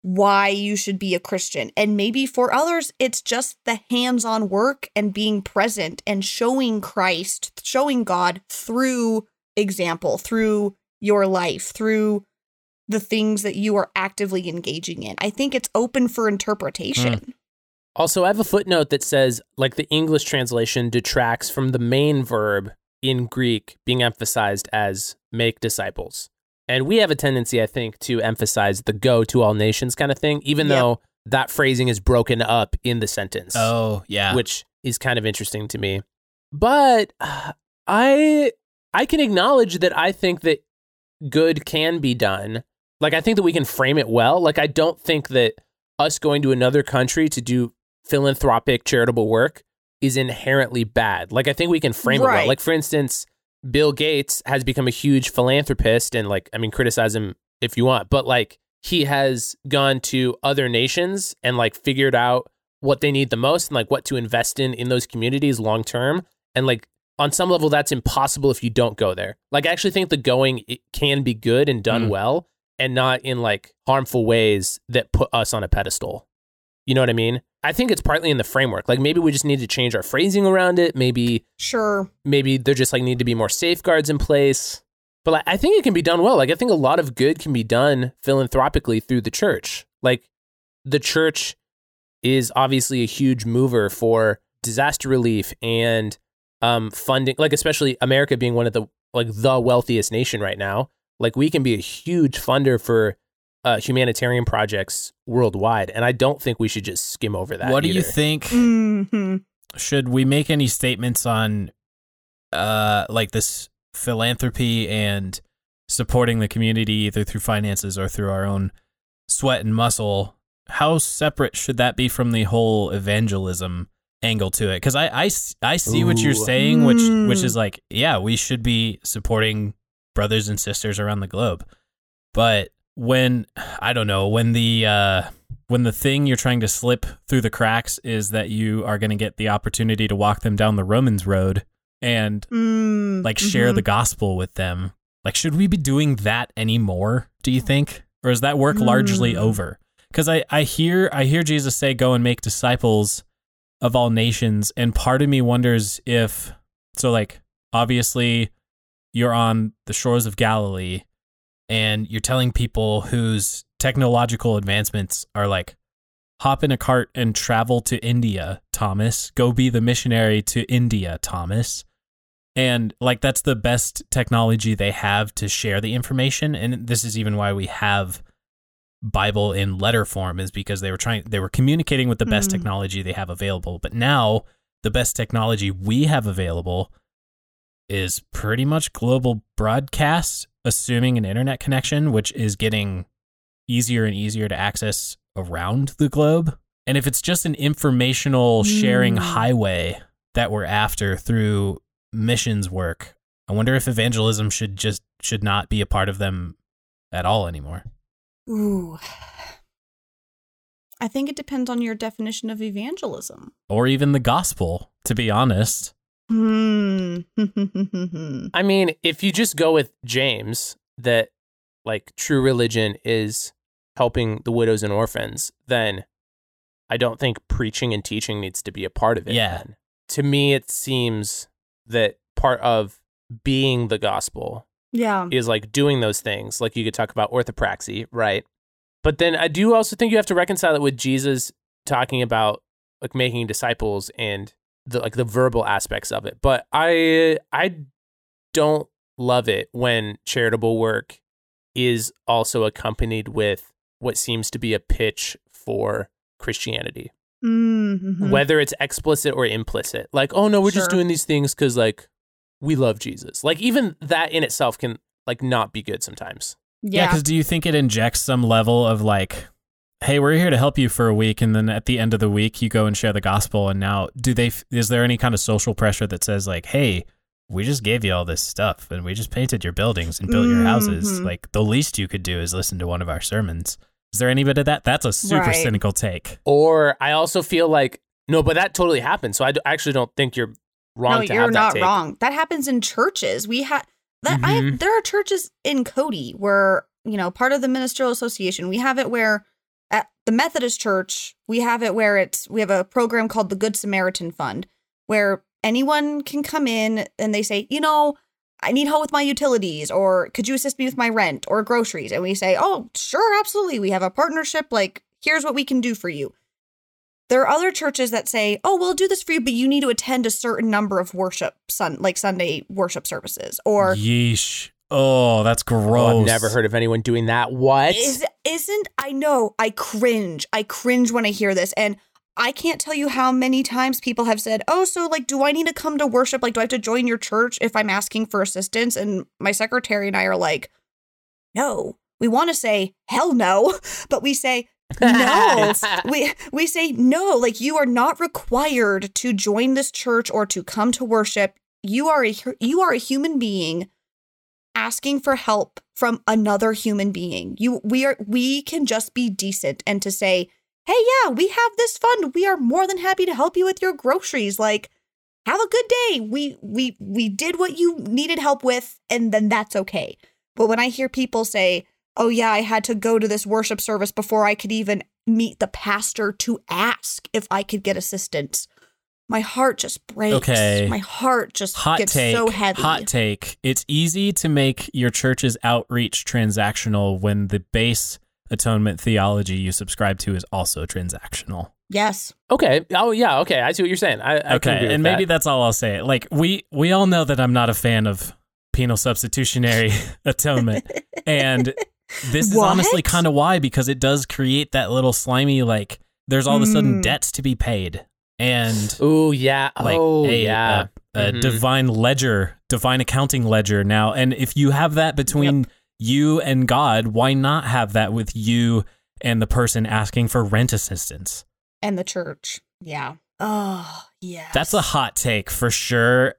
why you should be a Christian. And maybe for others, it's just the hands-on work and being present and showing Christ, showing God through example, through your life, through the things that you are actively engaging in. I think it's open for interpretation. Mm. Also, I have a footnote that says, like, the English translation detracts from the main verb in Greek being emphasized as make disciples. And we have a tendency, I think, to emphasize the go to all nations kind of thing, even yep. though that phrasing is broken up in the sentence. Oh, yeah. Which is kind of interesting to me. But uh, I I can acknowledge that I think that good can be done. Like, I think that we can frame it well. Like, I don't think that us going to another country to do philanthropic charitable work is inherently bad. Like, I think we can frame right. it well. Like, for instance, Bill Gates has become a huge philanthropist, and, like, I mean, criticize him if you want, but, like, he has gone to other nations and, like, figured out what they need the most and, like, what to invest in in those communities long term. And, like, on some level, that's impossible if you don't go there. Like, I actually think the going it can be good and done mm. well, and not in, like, harmful ways that put us on a pedestal. You know what I mean? I think it's partly in the framework. Like, maybe we just need to change our phrasing around it. Maybe. Sure. Maybe there just, like, need to be more safeguards in place. But like, I think it can be done well. Like, I think a lot of good can be done philanthropically through the church. Like, the church is obviously a huge mover for disaster relief and um, funding. Like, especially America being one of the, like, the wealthiest nation right now. Like, we can be a huge funder for Uh, humanitarian projects worldwide, and I don't think we should just skim over that. What do either. you think? Mm-hmm. Should we make any statements on, uh, like this philanthropy and supporting the community either through finances or through our own sweat and muscle? How separate should that be from the whole evangelism angle to it? Because I, I, I see Ooh. what you're saying, mm. which which is like, yeah, we should be supporting brothers and sisters around the globe, but when I don't know when the uh, when the thing you're trying to slip through the cracks is that you are going to get the opportunity to walk them down the Romans road and mm, like share mm-hmm. the gospel with them, like should we be doing that anymore? Do you think, or is that work mm. largely over? Because I, I hear I hear Jesus say, "Go and make disciples of all nations," and part of me wonders if so. Like obviously, you're on the shores of Galilee. And you're telling people whose technological advancements are like, hop in a cart and travel to India, Thomas. Go be the missionary to India, Thomas. And like, that's the best technology they have to share the information. And this is even why we have Bible in letter form, is because they were trying, they were communicating with the best mm-hmm. technology they have available. But now the best technology we have available is pretty much global broadcast, assuming an internet connection, which is getting easier and easier to access around the globe. And if it's just an informational sharing mm. highway that we're after through missions work, I wonder if evangelism should just should not be a part of them at all anymore. Ooh. I think it depends on your definition of evangelism. Or even the gospel, to be honest. I mean, if you just go with James, that like true religion is helping the widows and orphans, then I don't think preaching and teaching needs to be a part of it. Yeah. Then. To me, it seems that part of being the gospel yeah. is like doing those things. Like you could talk about orthopraxy, right? But then I do also think you have to reconcile it with Jesus talking about like making disciples and the like the verbal aspects of it. But I I don't love it when charitable work is also accompanied with what seems to be a pitch for Christianity. Mm-hmm. Whether it's explicit or implicit. Like, oh no, we're sure. just doing these things because like we love Jesus. Like even that in itself can like not be good sometimes. Yeah, because yeah, do you think it injects some level of like, hey, we're here to help you for a week, and then at the end of the week, you go and share the gospel, and now do they? Is there any kind of social pressure that says, like, hey, we just gave you all this stuff, and we just painted your buildings and built mm-hmm. your houses. Like, the least you could do is listen to one of our sermons. Is there any bit of that? That's a super right. cynical take. Or I also feel like, no, but that totally happens, so I, d- I actually don't think you're wrong no, to have that take. No, you're not wrong. That happens in churches. We ha- that, mm-hmm. I have, there are churches in Cody where, you know, part of the Ministerial Association, we have it where at the Methodist Church, we have it where it's we have a program called the Good Samaritan Fund, where anyone can come in and they say, you know, I need help with my utilities, or could you assist me with my rent or groceries? And we say, oh, sure, absolutely. We have a partnership. Like, here's what we can do for you. There are other churches that say, oh, we'll do this for you, but you need to attend a certain number of worship, sun like Sunday worship services, or yeesh. Oh, that's gross. Oh, I've never heard of anyone doing that. What? Is, isn't, I know, I cringe. I cringe when I hear this. And I can't tell you how many times people have said, oh, so like, do I need to come to worship? Like, do I have to join your church if I'm asking for assistance? And my secretary and I are like, no, we want to say hell no. But we say no, we, we say no, like you are not required to join this church or to come to worship. You are a, you are a human being asking for help from another human being. You, we are, we can just be decent and to say, hey, yeah, we have this fund. We are more than happy to help you with your groceries. Like, have a good day. We, we, we did what you needed help with, and then that's okay. But when I hear people say, oh yeah, I had to go to this worship service before I could even meet the pastor to ask if I could get assistance. My heart just breaks. Okay. My heart just hot gets take, so heavy. Hot take. It's easy to make your church's outreach transactional when the base atonement theology you subscribe to is also transactional. Yes. Okay. Oh, yeah. Okay. I see what you're saying. I, I okay. Agree with and that. Maybe that's all I'll say. Like, we, we all know that I'm not a fan of penal substitutionary atonement. And this what? is honestly kind of why, because it does create that little slimy, like, there's all of a sudden mm. debts to be paid. And Ooh, yeah. like oh, a, yeah. a, a mm-hmm. divine ledger, divine accounting ledger now. And if you have that between yep. you and God, why not have that with you and the person asking for rent assistance? And the church. Yeah. Oh, yeah. That's a hot take for sure.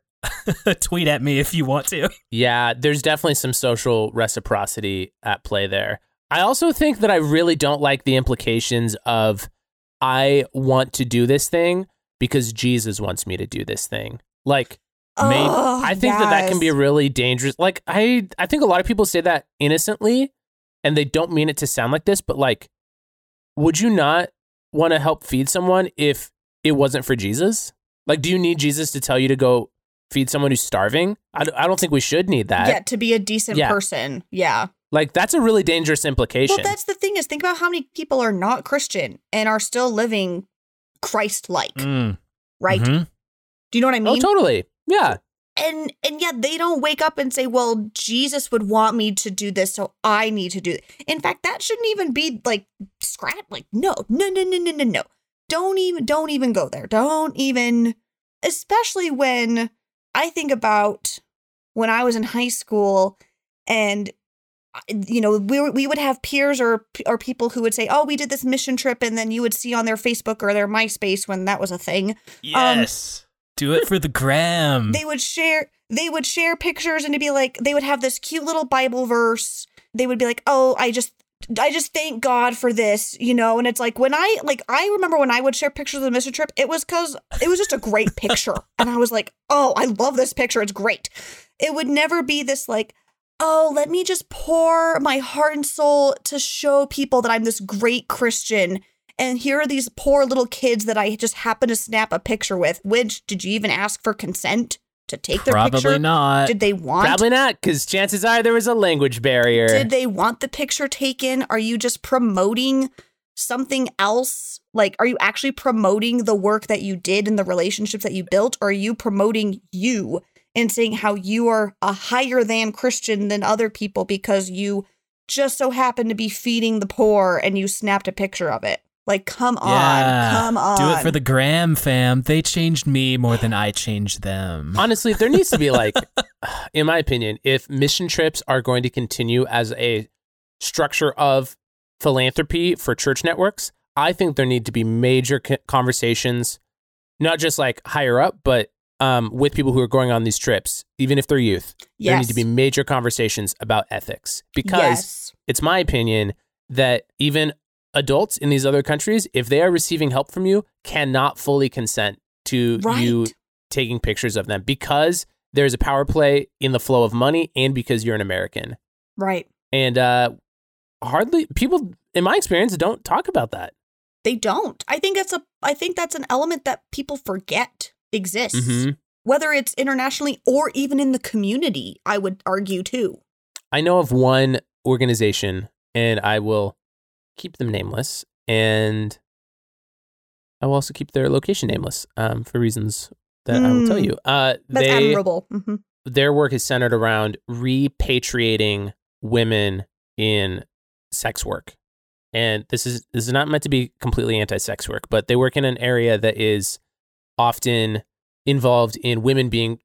Tweet at me if you want to. Yeah, there's definitely some social reciprocity at play there. I also think that I really don't like the implications of I want to do this thing because Jesus wants me to do this thing. Like, oh, maybe, I think yes. that that can be really dangerous. Like, I, I think a lot of people say that innocently, and they don't mean it to sound like this, but like, would you not want to help feed someone if it wasn't for Jesus? Like, do you need Jesus to tell you to go feed someone who's starving? I, I don't think we should need that. Yeah, to be a decent yeah. person. Yeah. Like, that's a really dangerous implication. Well, that's the thing is, think about how many people are not Christian and are still living Christ-like, mm. right? Mm-hmm. Do you know what I mean? Oh, totally. Yeah. And, and yeah, they don't wake up and say, well, Jesus would want me to do this, so I need to do it. In fact, that shouldn't even be like scrap. Like, no, no, no, no, no, no, no. Don't even, don't even go there. Don't even, especially when I think about when I was in high school and, you know, we we would have peers or or people who would say, oh, we did this mission trip. And then you would see on their Facebook or their MySpace when that was a thing. Yes. Um, Do it for the gram. They would share they would share pictures, and it'd be like they would have this cute little Bible verse. They would be like, oh, I just I just thank God for this, you know. And it's like when I like I remember when I would share pictures of the mission trip, it was because it was just a great picture. And I was like, oh, I love this picture. It's great. It would never be this like, oh, let me just pour my heart and soul to show people that I'm this great Christian. And here are these poor little kids that I just happen to snap a picture with. Which, did you even ask for consent to take their Probably picture? Probably not. Did they want? Probably not, because chances are there was a language barrier. Did they want the picture taken? Are you just promoting something else? Like, are you actually promoting the work that you did and the relationships that you built? Or are you promoting you and saying how you are a higher than Christian than other people because you just so happened to be feeding the poor and you snapped a picture of it? Like, come on, yeah. come on. Do it for the gram, fam. They changed me more than I changed them. Honestly, there needs to be like, in my opinion, if mission trips are going to continue as a structure of philanthropy for church networks, I think there need to be major conversations, not just like higher up, but um, with people who are going on these trips, even if they're youth. Yes. There need to be major conversations about ethics because yes. it's my opinion that even adults in these other countries, if they are receiving help from you, cannot fully consent to right. you taking pictures of them because there's a power play in the flow of money and because you're an American. Right. And uh, hardly people, in my experience, don't talk about that. They don't. I think that's a I think that's an element that people forget exists, mm-hmm. whether it's internationally or even in the community, I would argue, too. I know of one organization, and I will keep them nameless, and I will also keep their location nameless um, for reasons that mm, I will tell you. Uh, that's they, admirable. Mm-hmm. Their work is centered around repatriating women in sex work, and this is this is not meant to be completely anti-sex work, but they work in an area that is often involved in women being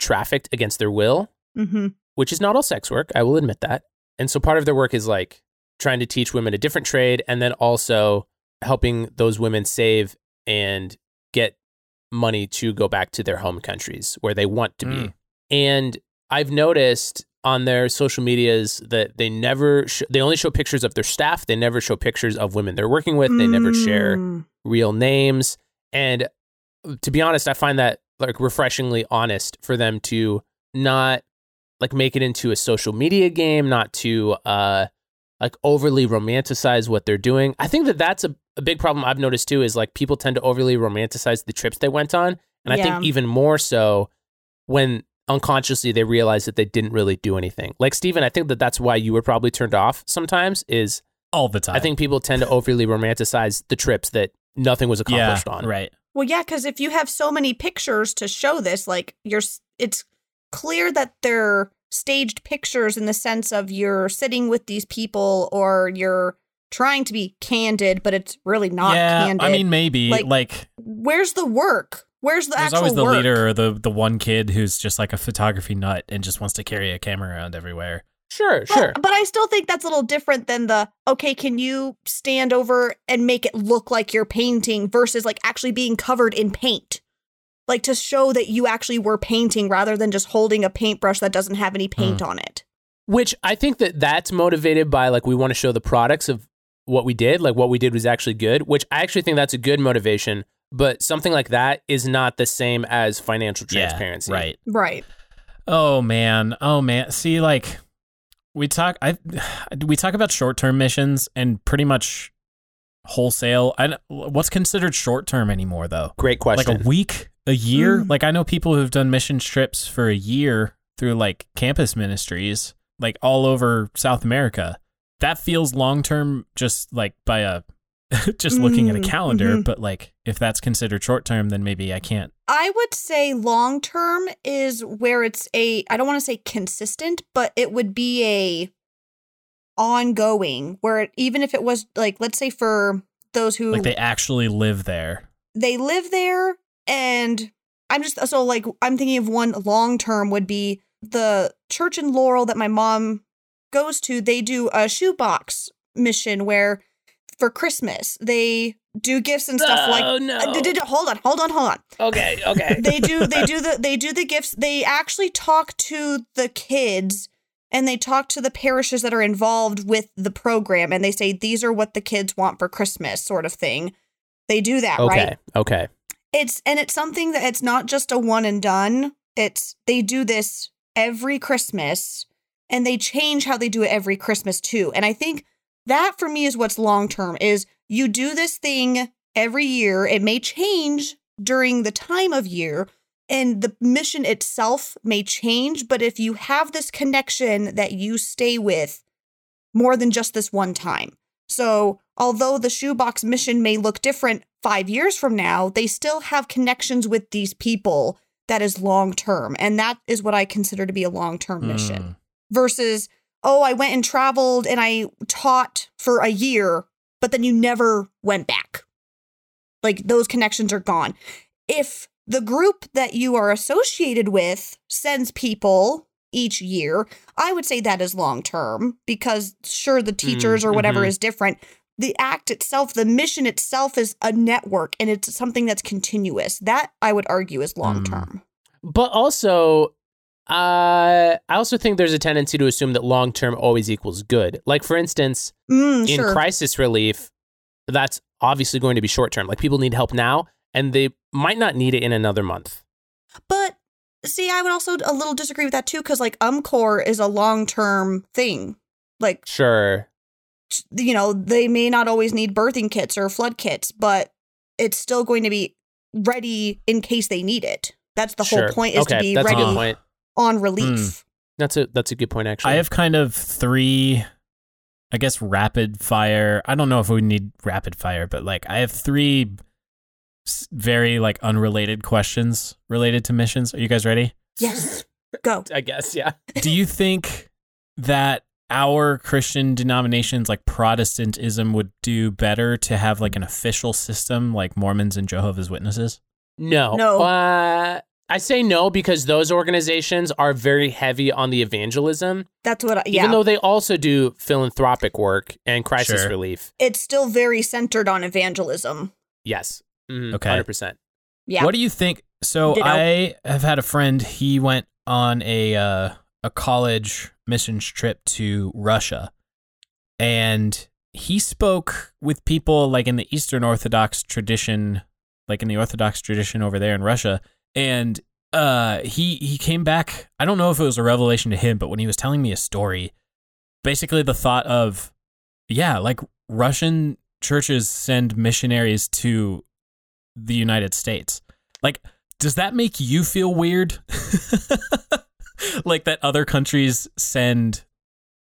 trafficked against their will, mm-hmm. which is not all sex work. I will admit that, and so part of their work is like trying to teach women a different trade and then also helping those women save and get money to go back to their home countries where they want to mm. be. And I've noticed on their social medias that they never, sh- they only show pictures of their staff. They never show pictures of women they're working with. They mm. never share real names. And to be honest, I find that like refreshingly honest for them to not like make it into a social media game, not to, uh, like overly romanticize what they're doing. I think that that's a, a big problem I've noticed too, is like people tend to overly romanticize the trips they went on. And I yeah. think even more so when unconsciously they realize that they didn't really do anything. Like, Stephen, I think that that's why you were probably turned off sometimes, is all the time. I think people tend to overly romanticize the trips that nothing was accomplished yeah, on. Right. Well, yeah, because if you have so many pictures to show this, like you're, it's clear that they're staged pictures in the sense of you're sitting with these people or you're trying to be candid, but it's really not yeah, candid. I mean, maybe like, like where's the work? Where's the there's actual There's always the work? Leader or the, the one kid who's just like a photography nut and just wants to carry a camera around everywhere. Sure, but, sure. But I still think that's a little different than the, okay, can you stand over and make it look like you're painting versus like actually being covered in paint? Like to show that you actually were painting rather than just holding a paintbrush that doesn't have any paint mm. on it. Which I think that that's motivated by like, we want to show the products of what we did. Like what we did was actually good, which I actually think that's a good motivation. But something like that is not the same as financial transparency. Yeah, right. Right. Oh, man. Oh, man. See, like... We talk I we talk about short-term missions and pretty much wholesale. I, what's considered short-term anymore, though? Great question. Like a week, a year? Mm. Like, I know people who've done mission trips for a year through, like, campus ministries, like, all over South America. That feels long-term just, like, by a... just looking at a calendar, mm-hmm. but like if that's considered short term, then maybe I can't. I would say long term is where it's a, I don't want to say consistent, but it would be a ongoing where it, even if it was like, let's say for those who like they actually live there, they live there. And I'm just, so like I'm thinking of one long term would be the church in Laurel that my mom goes to. They do a shoebox mission where for Christmas, they do gifts and stuff oh, like. Oh no! Uh, d- d- hold on, hold on, hold on. Okay, okay. they do, they do the, they do the gifts. They actually talk to the kids, and they talk to the parishes that are involved with the program, and they say these are what the kids want for Christmas, sort of thing. They do that, okay, right? Okay, okay. It's and it's something that it's not just a one and done. It's they do this every Christmas, and they change how they do it every Christmas too. And I think. That for me is what's long term is you do this thing every year. It may change during the time of year and the mission itself may change. But if you have this connection that you stay with more than just this one time. So although the shoebox mission may look different five years from now, they still have connections with these people that is long term. And that is what I consider to be a long term mm. mission versus oh, I went and traveled and I taught for a year, but then you never went back. Like those connections are gone. If the group that you are associated with sends people each year, I would say that is long term because sure, the teachers mm-hmm. or whatever mm-hmm. is different. The act itself, the mission itself is a network and it's something that's continuous. That I would argue is long term. Mm. But also... Uh, I also think there's a tendency to assume that long-term always equals good. Like, for instance, mm, in sure. crisis relief, that's obviously going to be short-term. Like, people need help now, and they might not need it in another month. But, see, I would also a little disagree with that, too, because, like, UMCOR is a long-term thing. Like, sure. You know, they may not always need birthing kits or flood kits, but it's still going to be ready in case they need it. That's the sure. whole point is okay, to be that's ready. A good point. On relief. Mm. That's a that's a good point, actually. I have kind of three, I guess, rapid fire. I don't know if we need rapid fire, but like I have three very like unrelated questions related to missions. Are you guys ready? Yes. Go. I guess, yeah. Do you think that our Christian denominations like Protestantism would do better to have like an official system like Mormons and Jehovah's Witnesses? No. No. Uh... I say no because those organizations are very heavy on the evangelism. That's what I, yeah. Even though they also do philanthropic work and crisis sure. relief. It's still very centered on evangelism. Yes. Mm, okay. one hundred percent. Yeah. What do you think? So Ditto. I have had a friend, he went on a uh, a college missions trip to Russia. And he spoke with people like in the Eastern Orthodox tradition, like in the Orthodox tradition over there in Russia. And uh, he he came back. I don't know if it was a revelation to him, but when he was telling me a story, basically the thought of yeah, like Russian churches send missionaries to the United States. Like, does that make you feel weird? Like that other countries send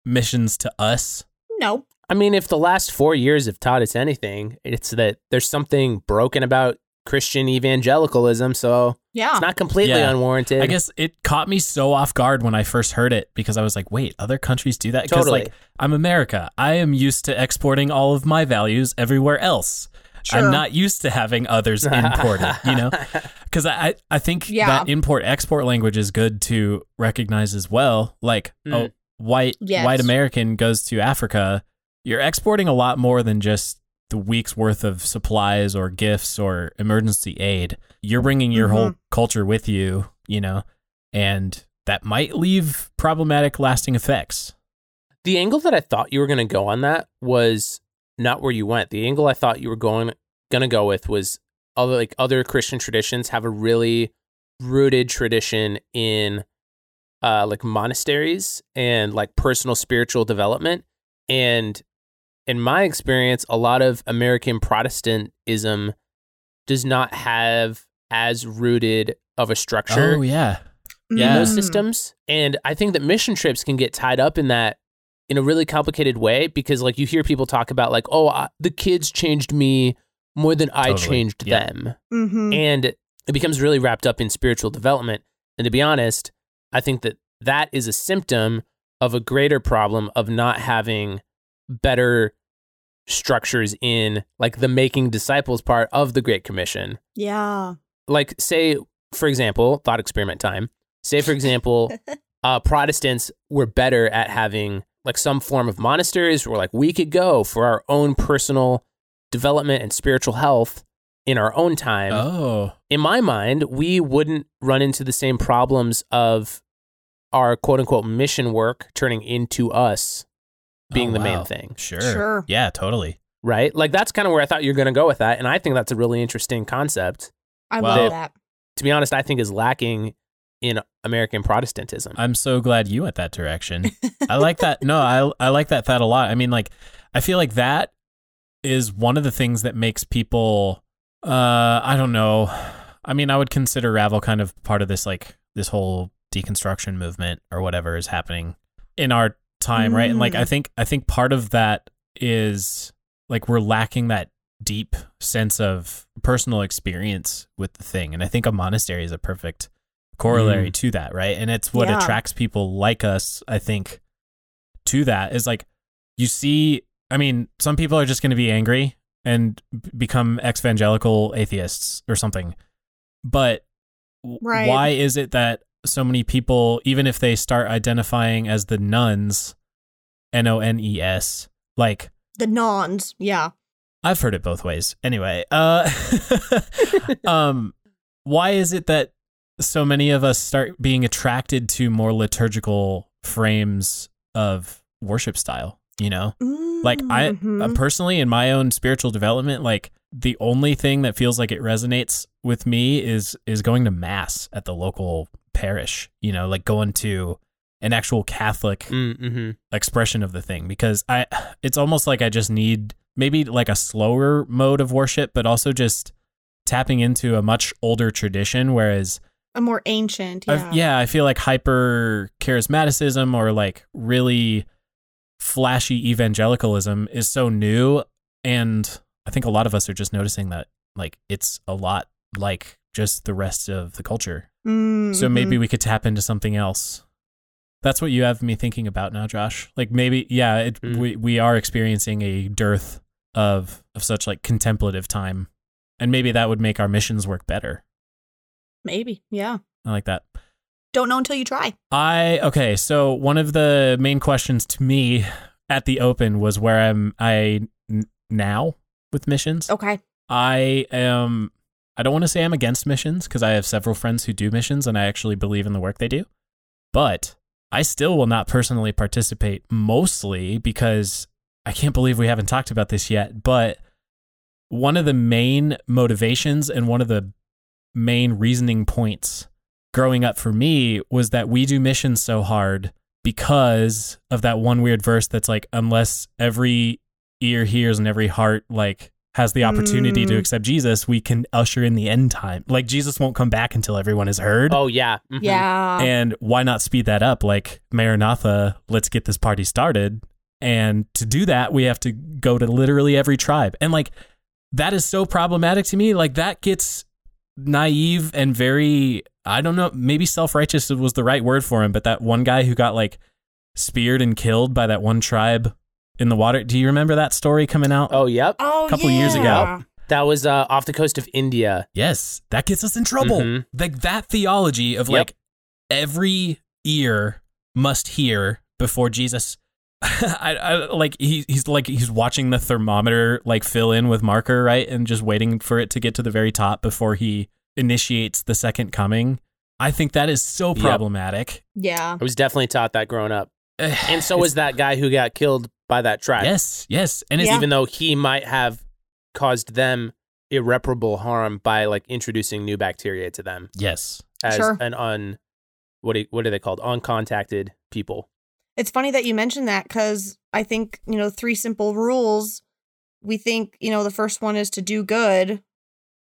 missions to us? No. I mean, if the last four years have taught us anything, it's that there's something broken about Christian evangelicalism, so yeah. It's not completely yeah. unwarranted. I guess it caught me so off guard when I first heard it, because I was like, wait, other countries do that? Because totally. Like, I'm America. I am used to exporting all of my values everywhere else. Sure. I'm not used to having others imported, you know? Because I, I think yeah. that import-export language is good to recognize as well. Like, mm. a white, yes. white American goes to Africa, you're exporting a lot more than just the week's worth of supplies or gifts or emergency aid. You're bringing your mm-hmm. whole culture with you, you know, and that might leave problematic lasting effects. The angle that I thought you were going to go on that was not where you went. The angle I thought you were going going to go with was other, like other Christian traditions have a really rooted tradition in uh, like monasteries and like personal spiritual development. And in my experience, a lot of American Protestantism does not have as rooted of a structure oh, yeah. in yeah. those systems. And I think that mission trips can get tied up in that in a really complicated way, because like you hear people talk about like, oh, I, the kids changed me more than I totally. changed yeah. them. Mm-hmm. And it becomes really wrapped up in spiritual development. And to be honest, I think that that is a symptom of a greater problem of not having better structures in like the making disciples part of the Great Commission. Yeah. Like say, for example, thought experiment time. Say, for example, uh, Protestants were better at having like some form of monasteries where like we could go for our own personal development and spiritual health in our own time. Oh. In my mind, we wouldn't run into the same problems of our quote unquote mission work turning into us being oh, the wow. main thing. Sure. Sure. Yeah, totally. Right? Like, that's kind of where I thought you were going to go with that. And I think that's a really interesting concept. I wow. love that. To be honest, I think is lacking in American Protestantism. I'm so glad you went that direction. I like that. No, I I like that thought a lot. I mean, like, I feel like that is one of the things that makes people, uh, I don't know. I mean, I would consider Ravel kind of part of this, like, this whole deconstruction movement or whatever is happening in our time, right? And like I think I think part of that is like we're lacking that deep sense of personal experience with the thing, and I think a monastery is a perfect corollary mm. to that, right? And it's what yeah. attracts people like us, I think, to that is like you see, I mean, some people are just going to be angry and b- become evangelical atheists or something, but right. why is it that so many people, even if they start identifying as the nuns, N O N E S, like the nuns, yeah. I've heard it both ways. Anyway, uh, um, why is it that so many of us start being attracted to more liturgical frames of worship style? You know, mm-hmm. like I uh, personally, in my own spiritual development, like the only thing that feels like it resonates with me is is going to mass at the local parish, you know, like going to an actual Catholic mm-hmm. expression of the thing, because I it's almost like I just need maybe like a slower mode of worship, but also just tapping into a much older tradition, whereas a more ancient yeah, I, yeah, I feel like hyper charismaticism or like really flashy evangelicalism is so new, and I think a lot of us are just noticing that like it's a lot like just the rest of the culture. Mm-hmm. So maybe we could tap into something else. That's what you have me thinking about now, Josh. Like maybe, yeah, it, mm-hmm. we we are experiencing a dearth of of such like contemplative time, and maybe that would make our missions work better. Maybe, yeah. I like that. Don't know until you try. I okay. So one of the main questions to me at the open was where am I n- now with missions? Okay. I am. I don't want to say I'm against missions, because I have several friends who do missions and I actually believe in the work they do, but I still will not personally participate, mostly because I can't believe we haven't talked about this yet, but one of the main motivations and one of the main reasoning points growing up for me was that we do missions so hard because of that one weird verse that's like, unless every ear hears and every heart like has the opportunity mm. to accept Jesus, we can usher in the end time. Like Jesus won't come back until everyone is heard. Oh yeah. Mm-hmm. Yeah. And why not speed that up? Like Maranatha, let's get this party started. And to do that, we have to go to literally every tribe. And like, that is so problematic to me. Like that gets naive and very, I don't know, maybe self-righteous was the right word for him. But that one guy who got like speared and killed by that one tribe in the water. Do you remember that story coming out? Oh, yep. Oh, a couple yeah. years ago. That was uh, off the coast of India. Yes. That gets us in trouble. Mm-hmm. Like that theology of yep. like every ear must hear before Jesus. I, I like he he's like he's watching the thermometer like fill in with marker, right, and just waiting for it to get to the very top before he initiates the second coming. I think that is so problematic. Yep. Yeah, I was definitely taught that growing up, and so was that guy who got killed by that tribe. Yes, yes, and it's, yeah. even though he might have caused them irreparable harm by like introducing new bacteria to them. Yes, as sure. an un what do, what are they called? Uncontacted people. It's funny that you mentioned that because I think, you know, three simple rules. We think, you know, the first one is to do good,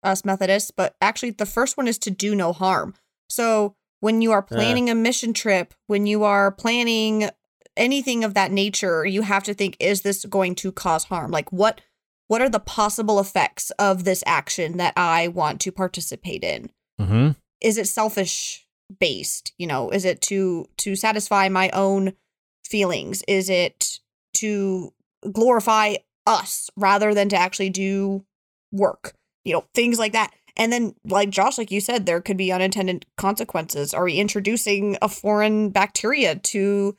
us Methodists, but actually the first one is to do no harm. So when you are planning uh. a mission trip, when you are planning anything of that nature, you have to think, is this going to cause harm? Like what what are the possible effects of this action that I want to participate in? Mm-hmm. Is it selfish based? You know, is it to to satisfy my own feelings? Is it to glorify us rather than to actually do work? You know, things like that. And then, like Josh, like you said, there could be unintended consequences. Are we introducing a foreign bacteria to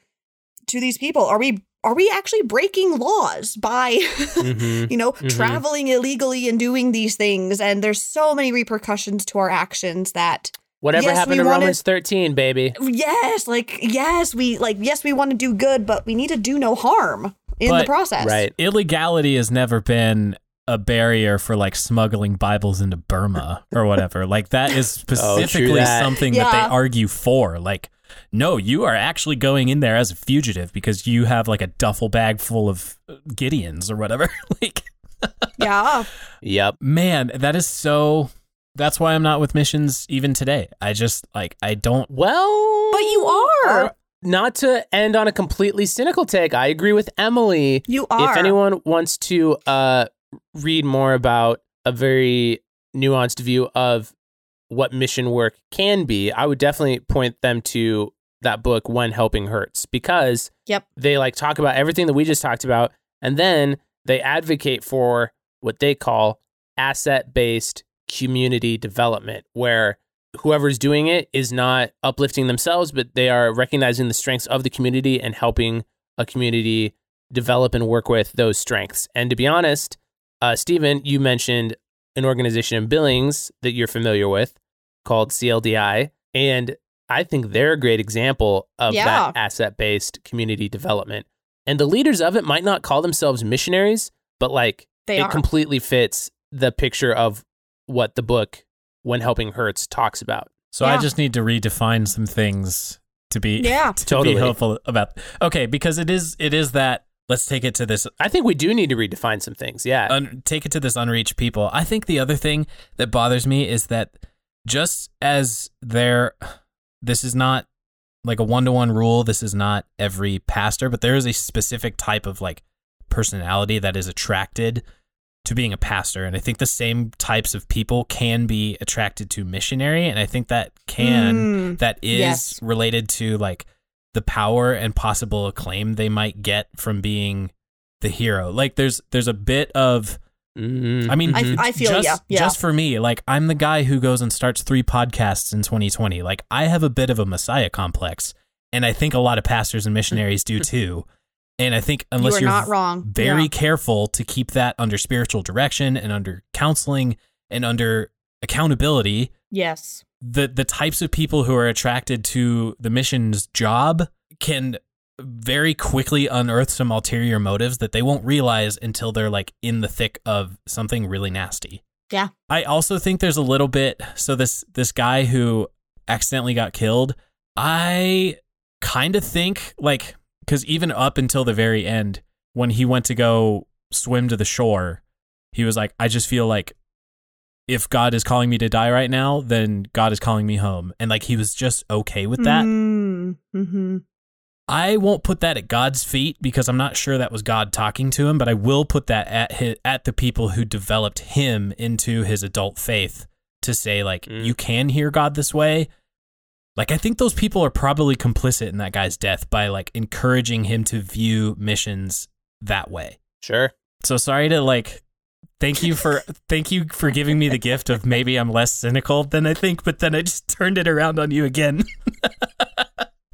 to these people? Are we are we actually breaking laws by, mm-hmm. you know, mm-hmm. traveling illegally and doing these things? And there's so many repercussions to our actions that. Whatever yes, happened to wanna, Romans thirteen, baby. Yes, like yes, we like yes, we want to do good, but we need to do no harm in but, the process. Right. Illegality has never been a barrier for like smuggling Bibles into Burma or whatever. Like that is specifically oh, that. something yeah. that they argue for. Like, no, you are actually going in there as a fugitive because you have like a duffel bag full of Gideons or whatever. Like yeah. Yep. Man, that is so That's why I'm not with missions even today. I just, like, I don't... Well... But you are! Not to end on a completely cynical take, I agree with Emily. You are. If anyone wants to uh, read more about a very nuanced view of what mission work can be, I would definitely point them to that book, When Helping Hurts, because yep. they, like, talk about everything that we just talked about, and then they advocate for what they call asset-based community development, where whoever's doing it is not uplifting themselves, but they are recognizing the strengths of the community and helping a community develop and work with those strengths. And to be honest, uh, Stephen, you mentioned an organization in Billings that you're familiar with called C L D I. And I think they're a great example of yeah. that asset-based community development. And the leaders of it might not call themselves missionaries, but like they it are. completely fits the picture of what the book When Helping Hurts talks about. So yeah. I just need to redefine some things to be yeah. to totally. be hopeful about. Okay, because it is it is that let's take it to this. I think we do need to redefine some things. Yeah. Un, take it to this unreached people. I think the other thing that bothers me is that just as there this is not like a one-to-one rule, this is not every pastor, but there is a specific type of like personality that is attracted to being a pastor, and I think the same types of people can be attracted to missionary, and I think that can mm, that is yes. related to like the power and possible acclaim they might get from being the hero. Like there's there's a bit of mm, I mean I, I feel just, yeah, yeah. just for me, like I'm the guy who goes and starts three podcasts in twenty twenty. Like I have a bit of a messiah complex, and I think a lot of pastors and missionaries do too. And I think unless you you're not wrong. very yeah. careful to keep that under spiritual direction and under counseling and under accountability, yes, the the types of people who are attracted to the missions job can very quickly unearth some ulterior motives that they won't realize until they're like in the thick of something really nasty. Yeah. I also think there's a little bit. So this this guy who accidentally got killed, I kind of think like. Because even up until the very end, when he went to go swim to the shore, he was like, I just feel like if God is calling me to die right now, then God is calling me home. And like, he was just okay with that. Mm-hmm. I won't put that at God's feet because I'm not sure that was God talking to him, but I will put that at his, at the people who developed him into his adult faith to say, like, mm. you can hear God this way. Like, I think those people are probably complicit in that guy's death by, like, encouraging him to view missions that way. Sure. So sorry to, like, thank you for thank you for giving me the gift of maybe I'm less cynical than I think, but then I just turned it around on you again.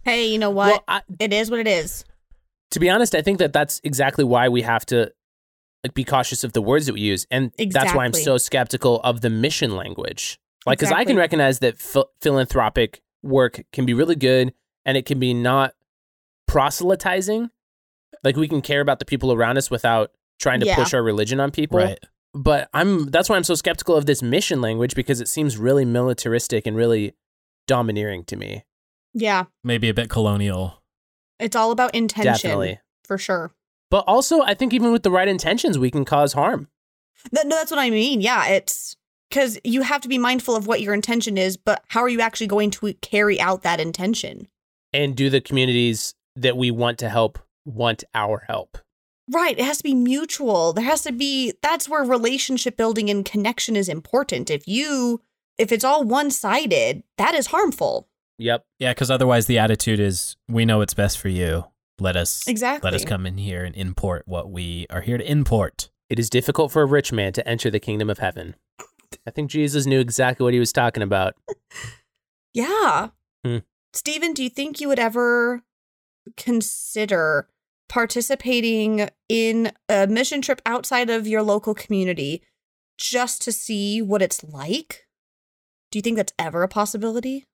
Hey, you know what? Well, I, it is what it is. To be honest, I think that that's exactly why we have to like be cautious of the words that we use. And exactly. That's why I'm so skeptical of the mission language. Like, because exactly. I can recognize that ph- philanthropic work can be really good and it can be not proselytizing. Like, we can care about the people around us without trying to yeah. push our religion on people. Right. But I'm that's why I'm so skeptical of this mission language, because it seems really militaristic and really domineering to me. Yeah. Maybe a bit colonial. It's all about intention. Definitely. For sure. But also, I think even with the right intentions, we can cause harm. Th- no, that's what I mean. Yeah, it's because you have to be mindful of what your intention is, but how are you actually going to carry out that intention? And do the communities that we want to help want our help? Right. It has to be mutual. There has to be, that's where relationship building and connection is important. If you, if it's all one-sided, that is harmful. Yep. Yeah, because otherwise the attitude is, we know what's best for you. Let us exactly. let us come in here and import what we are here to import. It is difficult for a rich man to enter the kingdom of heaven. I think Jesus knew exactly what he was talking about. Yeah. Hmm. Stephen, do you think you would ever consider participating in a mission trip outside of your local community just to see what it's like? Do you think that's ever a possibility?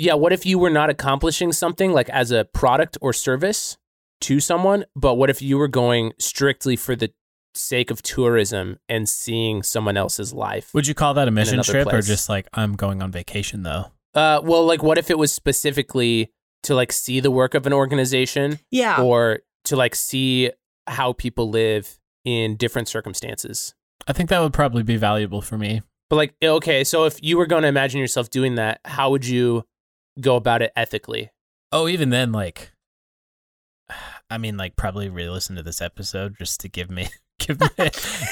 Yeah, what if you were not accomplishing something like as a product or service to someone, but what if you were going strictly for the sake of tourism and seeing someone else's life? Would you call that a mission trip place? Or just like, I'm going on vacation though? Uh, well, like what if it was specifically to like see the work of an organization? Yeah. Or to like see how people live in different circumstances? I think that would probably be valuable for me. But like, okay, so if you were going to imagine yourself doing that, how would you go about it ethically? Oh, even then, like, I mean, like, probably re-listen to this episode just to give me, give me,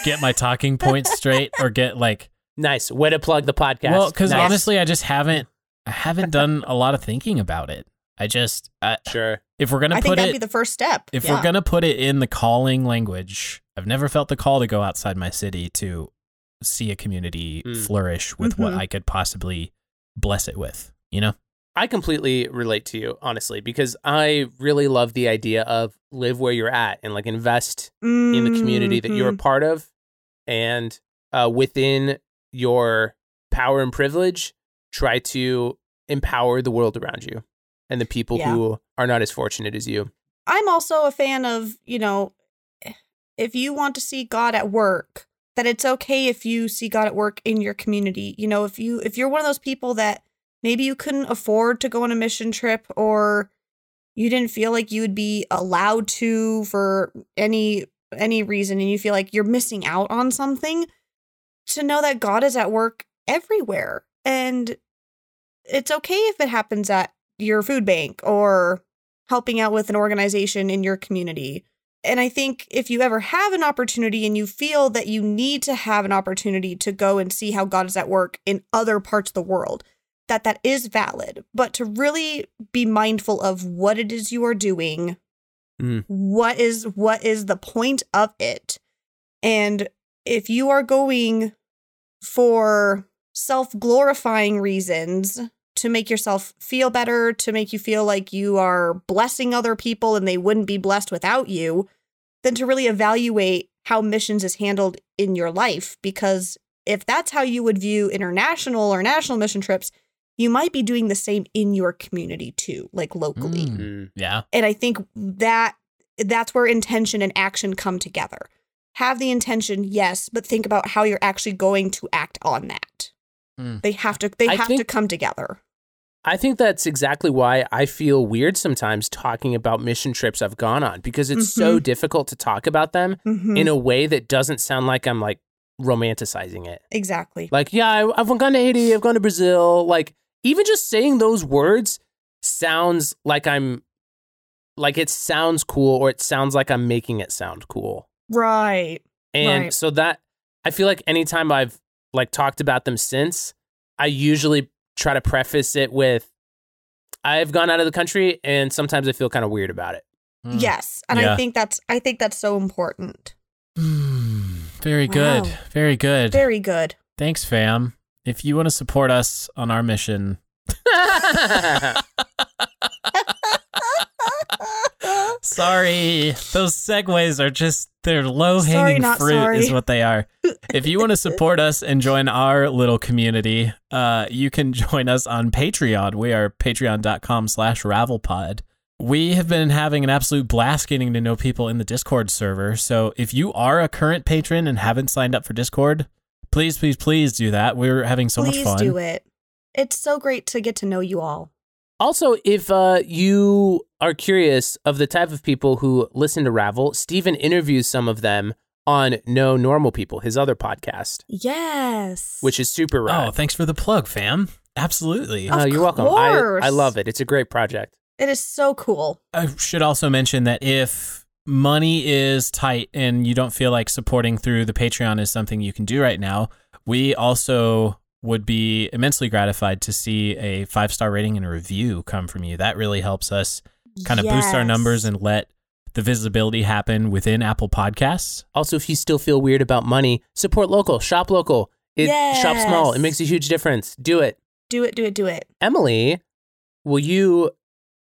get my talking points straight, or get like, nice way to plug the podcast. Well, because nice. honestly, I just haven't, I haven't done a lot of thinking about it. I just, I, sure. If we're gonna I put think that'd it, be the first step. If yeah. we're gonna put it in the calling language, I've never felt the call to go outside my city to see a community mm. flourish with mm-hmm. what I could possibly bless it with. You know. I completely relate to you, honestly, because I really love the idea of live where you're at and like invest mm-hmm. in the community that you're a part of, and uh, within your power and privilege, try to empower the world around you and the people yeah. who are not as fortunate as you. I'm also a fan of, you know, if you want to see God at work, that it's okay if you see God at work in your community. You know, if you if you're one of those people that maybe you couldn't afford to go on a mission trip, or you didn't feel like you would be allowed to for any any reason, and you feel like you're missing out on something, to know that God is at work everywhere. And it's okay if it happens at your food bank or helping out with an organization in your community. And I think if you ever have an opportunity and you feel that you need to have an opportunity to go and see how God is at work in other parts of the world, that that is valid, but to really be mindful of what it is you are doing, mm. what is what is the point of it. And if you are going for self-glorifying reasons to make yourself feel better, to make you feel like you are blessing other people and they wouldn't be blessed without you, then to really evaluate how missions is handled in your life. Because if that's how you would view international or national mission trips, you might be doing the same in your community too, like locally. Mm, yeah. And I think that that's where intention and action come together. Have the intention, yes, but think about how you're actually going to act on that. Mm. They have to they I have think, to come together. I think that's exactly why I feel weird sometimes talking about mission trips I've gone on, because it's mm-hmm. so difficult to talk about them mm-hmm. in a way that doesn't sound like I'm like romanticizing it. Exactly. Like, yeah, I, I've gone to Haiti. I've gone to Brazil. Like, even just saying those words sounds like I'm like it sounds cool, or it sounds like I'm making it sound cool. Right. And right. so that I feel like anytime I've like talked about them since, I usually try to preface it with, I've gone out of the country, and sometimes I feel kind of weird about it. Mm. Yes. And yeah. I think that's I think that's so important. Mm, very wow. good. Very good. Very good. Thanks, fam. If you want to support us on our mission. Sorry, those segues are just, they're low-hanging sorry, fruit sorry. is what they are. If you want to support us and join our little community, uh, you can join us on Patreon. We are patreon.com slash ravelpod. We have been having an absolute blast getting to know people in the Discord server. So if you are a current patron and haven't signed up for Discord, please, please, please do that. We're having so please much fun. Please do it. It's so great to get to know you all. Also, if uh, you are curious of the type of people who listen to Ravel, Stephen interviews some of them on No Normal People, his other podcast. Yes. Which is super rad. Oh, thanks for the plug, fam. Absolutely. Oh, uh, you're welcome. I, I love it. It's a great project. It is so cool. I should also mention that if money is tight and you don't feel like supporting through the Patreon is something you can do right now, we also would be immensely gratified to see a five-star rating and a review come from you. That really helps us kind of yes. boost our numbers and let the visibility happen within Apple Podcasts. Also, if you still feel weird about money, support local, shop local, it, yes. shop small. It makes a huge difference. Do it. Do it, do it, do it. Emily, will you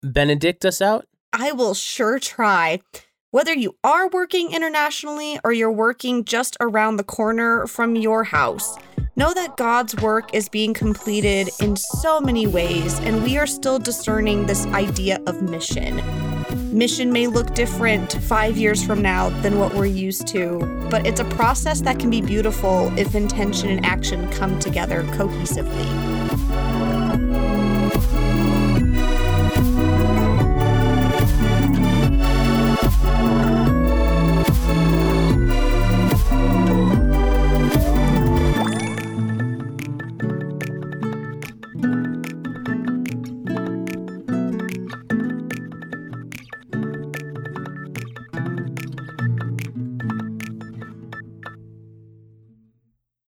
benedict us out? I will sure try. Whether you are working internationally or you're working just around the corner from your house, know that God's work is being completed in so many ways, and we are still discerning this idea of mission. Mission may look different five years from now than what we're used to, but it's a process that can be beautiful if intention and action come together cohesively.